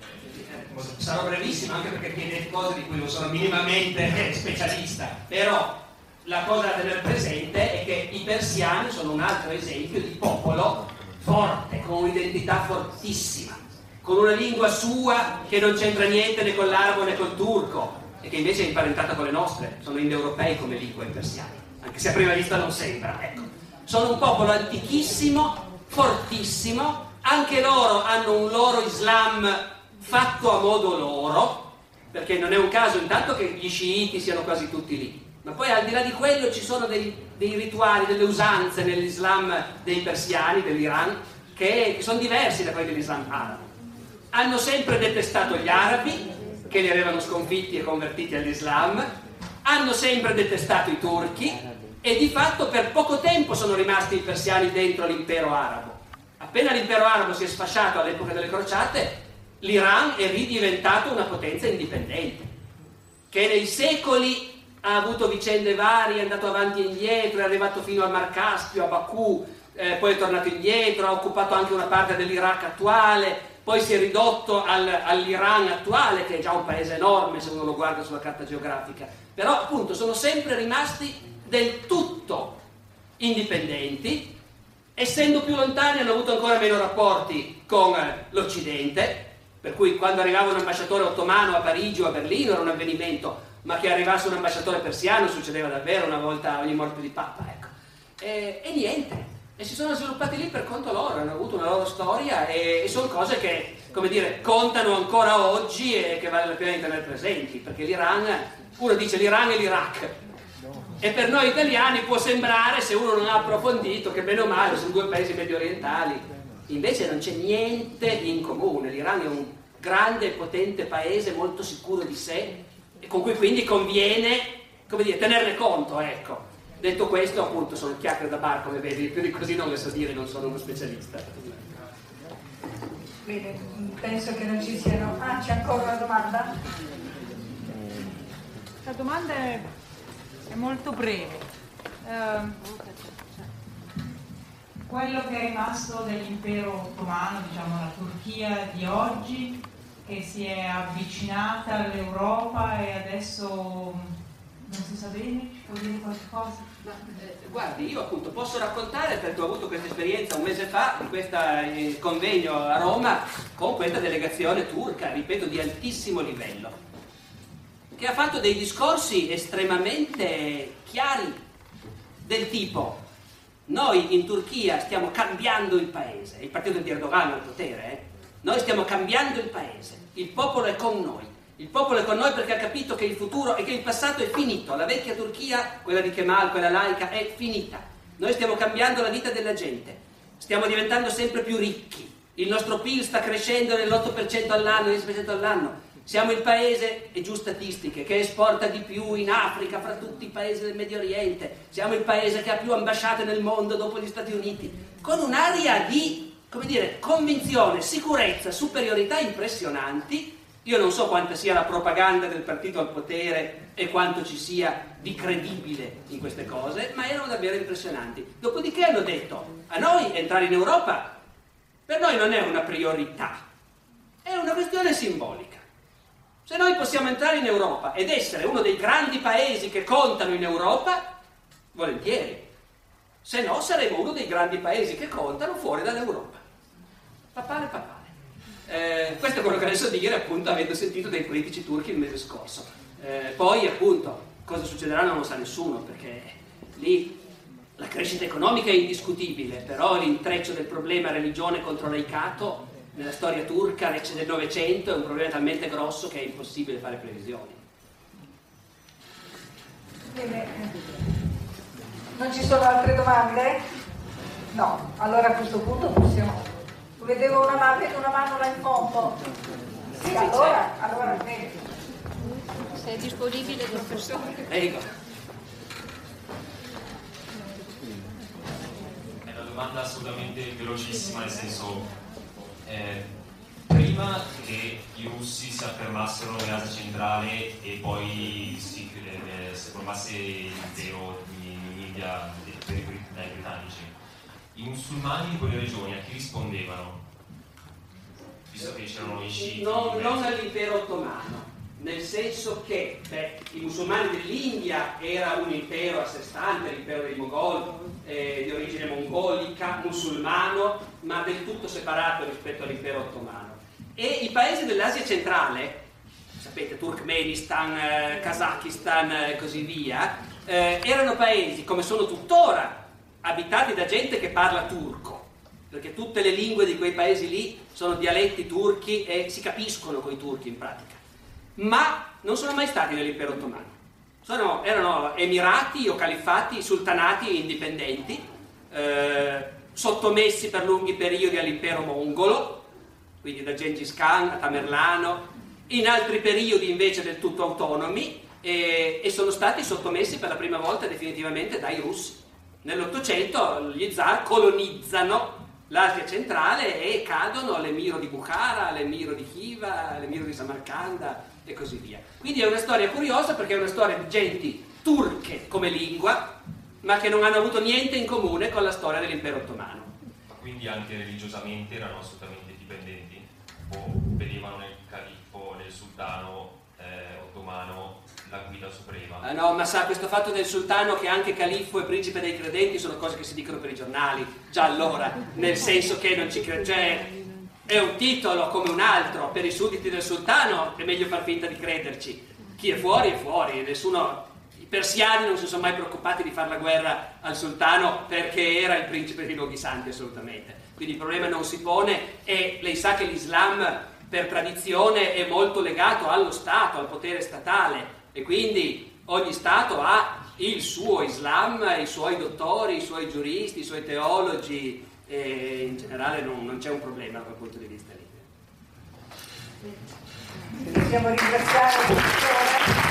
Sarò brevissimo, anche perché viene cose di cui non sono minimamente specialista, però la cosa da tenere presente è che i persiani sono un altro esempio di popolo forte, con un'identità fortissima, con una lingua sua che non c'entra niente né con l'arabo né col turco, e che invece è imparentata con le nostre, sono indoeuropei come lingua i persiani, anche se a prima vista non sembra, ecco. Sono un popolo antichissimo, fortissimo, anche loro hanno un loro Islam fatto a modo loro, perché non è un caso intanto che gli sciiti siano quasi tutti lì, ma poi al di là di quello ci sono dei, dei rituali, delle usanze nell'Islam dei persiani, dell'Iran, che, che sono diversi da quelli dell'Islam arabo. Hanno sempre detestato gli arabi, che li avevano sconfitti e convertiti all'Islam, hanno sempre detestato i turchi, e di fatto per poco tempo sono rimasti i persiani dentro l'impero arabo. Appena l'impero arabo si è sfasciato all'epoca delle crociate, l'Iran è ridiventato una potenza indipendente, che nei secoli ha avuto vicende varie, è andato avanti e indietro, è arrivato fino al Mar Caspio, a Baku, eh, poi è tornato indietro, ha occupato anche una parte dell'Iraq attuale, poi si è ridotto al, all'Iran attuale, che è già un paese enorme se uno lo guarda sulla carta geografica, però appunto sono sempre rimasti del tutto indipendenti, essendo più lontani hanno avuto ancora meno rapporti con l'Occidente, per cui quando arrivava un ambasciatore ottomano a Parigi o a Berlino era un avvenimento, ma che arrivasse un ambasciatore persiano succedeva davvero una volta ogni morte di pappa, ecco. E, e niente, e si sono sviluppati lì per conto loro, hanno avuto una loro storia e, e sono cose che, come dire, contano ancora oggi e che vale la pena di tenere presenti, perché l'Iran, uno dice l'Iran e l'Iraq, e per noi italiani può sembrare, se uno non ha approfondito, che bene o male sono due paesi medio orientali, invece non c'è niente in comune. L'Iran è un grande e potente paese, molto sicuro di sé, e con cui quindi conviene, come dire, tenerne conto, ecco. Detto questo, appunto, sono chiacchiere da bar, come vedi, più di così non le so dire, non sono uno specialista. Bene, penso che non ci siano... Ah, c'è ancora una domanda? La domanda è... è molto breve. Uh, quello che è rimasto dell'impero ottomano, diciamo la Turchia di oggi, che si è avvicinata all'Europa e adesso non si sa bene, ci può dire qualcosa? Ma, eh, guardi, io appunto posso raccontare, perché ho avuto questa esperienza un mese fa in questo eh, convegno a Roma con questa delegazione turca, ripeto, di altissimo livello, che ha fatto dei discorsi estremamente chiari del tipo: noi in Turchia stiamo cambiando il paese, il partito di Erdogan è al potere, eh? Noi stiamo cambiando il paese, il popolo è con noi, il popolo è con noi perché ha capito che il futuro e che il passato è finito, la vecchia Turchia, quella di Kemal, quella laica, è finita, noi stiamo cambiando la vita della gente, stiamo diventando sempre più ricchi, il nostro P I L sta crescendo nell'otto per cento all'anno, dieci per cento all'anno, siamo il paese, e giù statistiche, che esporta di più in Africa fra tutti i paesi del Medio Oriente, siamo il paese che ha più ambasciate nel mondo dopo gli Stati Uniti, con un'area di, come dire, convinzione, sicurezza, superiorità impressionanti. Io non so quanta sia la propaganda del partito al potere e quanto ci sia di credibile in queste cose, ma erano davvero impressionanti. Dopodiché hanno detto: a noi entrare in Europa per noi non è una priorità, è una questione simbolica. Se noi possiamo entrare in Europa ed essere uno dei grandi paesi che contano in Europa, volentieri. Se no, saremo uno dei grandi paesi che contano fuori dall'Europa. Papale, papale. Questo è quello che adesso dire, appunto, avendo sentito dai politici turchi il mese scorso. Eh, poi, appunto, cosa succederà non lo sa nessuno, perché lì la crescita economica è indiscutibile, però l'intreccio del problema religione contro laicato nella storia turca del Novecento è un problema talmente grosso che è impossibile fare previsioni. Bene. Non ci sono altre domande? No, allora a questo punto possiamo... Vedevo una mano, una mano là in pompo. Sì, allora, allora, bene. Se è disponibile, professore. Prego. È una domanda assolutamente velocissima, nel senso, eh, prima che i russi si affermassero in Asia centrale e poi si, eh, si formasse l'impero in India dai britannici, i musulmani di quelle regioni a chi rispondevano? Visto che c'erano i sciiti. No, non all'impero ottomano, nel senso che beh, i musulmani dell'India era un impero a sé stante, l'impero dei Mogol, eh, di origine mongolica, musulmano, ma del tutto separato rispetto all'impero ottomano. E i paesi dell'Asia centrale, sapete, Turkmenistan, eh, Kazakistan e eh, così via, eh, erano paesi, come sono tuttora, abitati da gente che parla turco, perché tutte le lingue di quei paesi lì sono dialetti turchi e si capiscono coi turchi in pratica, ma non sono mai stati nell'impero ottomano. Sono, erano emirati o califfati, sultanati indipendenti, eh, sottomessi per lunghi periodi all'impero mongolo, quindi da Gengis Khan a Tamerlano, in altri periodi invece del tutto autonomi, eh, e sono stati sottomessi per la prima volta definitivamente dai russi. Nell'Ottocento gli zar colonizzano l'Asia centrale e cadono all'emiro di Bukhara, all'emiro di Khiva, all'emiro di Samarcanda e così via. Quindi è una storia curiosa perché è una storia di genti turche come lingua, ma che non hanno avuto niente in comune con la storia dell'impero ottomano. Ma quindi anche religiosamente erano assolutamente dipendenti? O vedevano nel califfo, nel sultano eh, ottomano la guida suprema? Ah no, ma sa, questo fatto del sultano che anche califfo e principe dei credenti sono cose che si dicono per i giornali, già allora, nel senso che non ci credo, cioè è un titolo come un altro, per i sudditi del sultano è meglio far finta di crederci, chi è fuori è fuori, nessuno, i persiani non si sono mai preoccupati di fare la guerra al sultano perché era il principe dei luoghi santi assolutamente, quindi il problema non si pone e lei sa che l'Islam per tradizione è molto legato allo Stato, al potere statale, e quindi ogni Stato ha il suo Islam, i suoi dottori, i suoi giuristi, i suoi teologi, e in generale non, non c'è un problema dal punto di vista lì. Possiamo ringraziare il professore.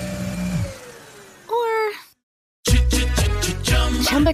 or Chumba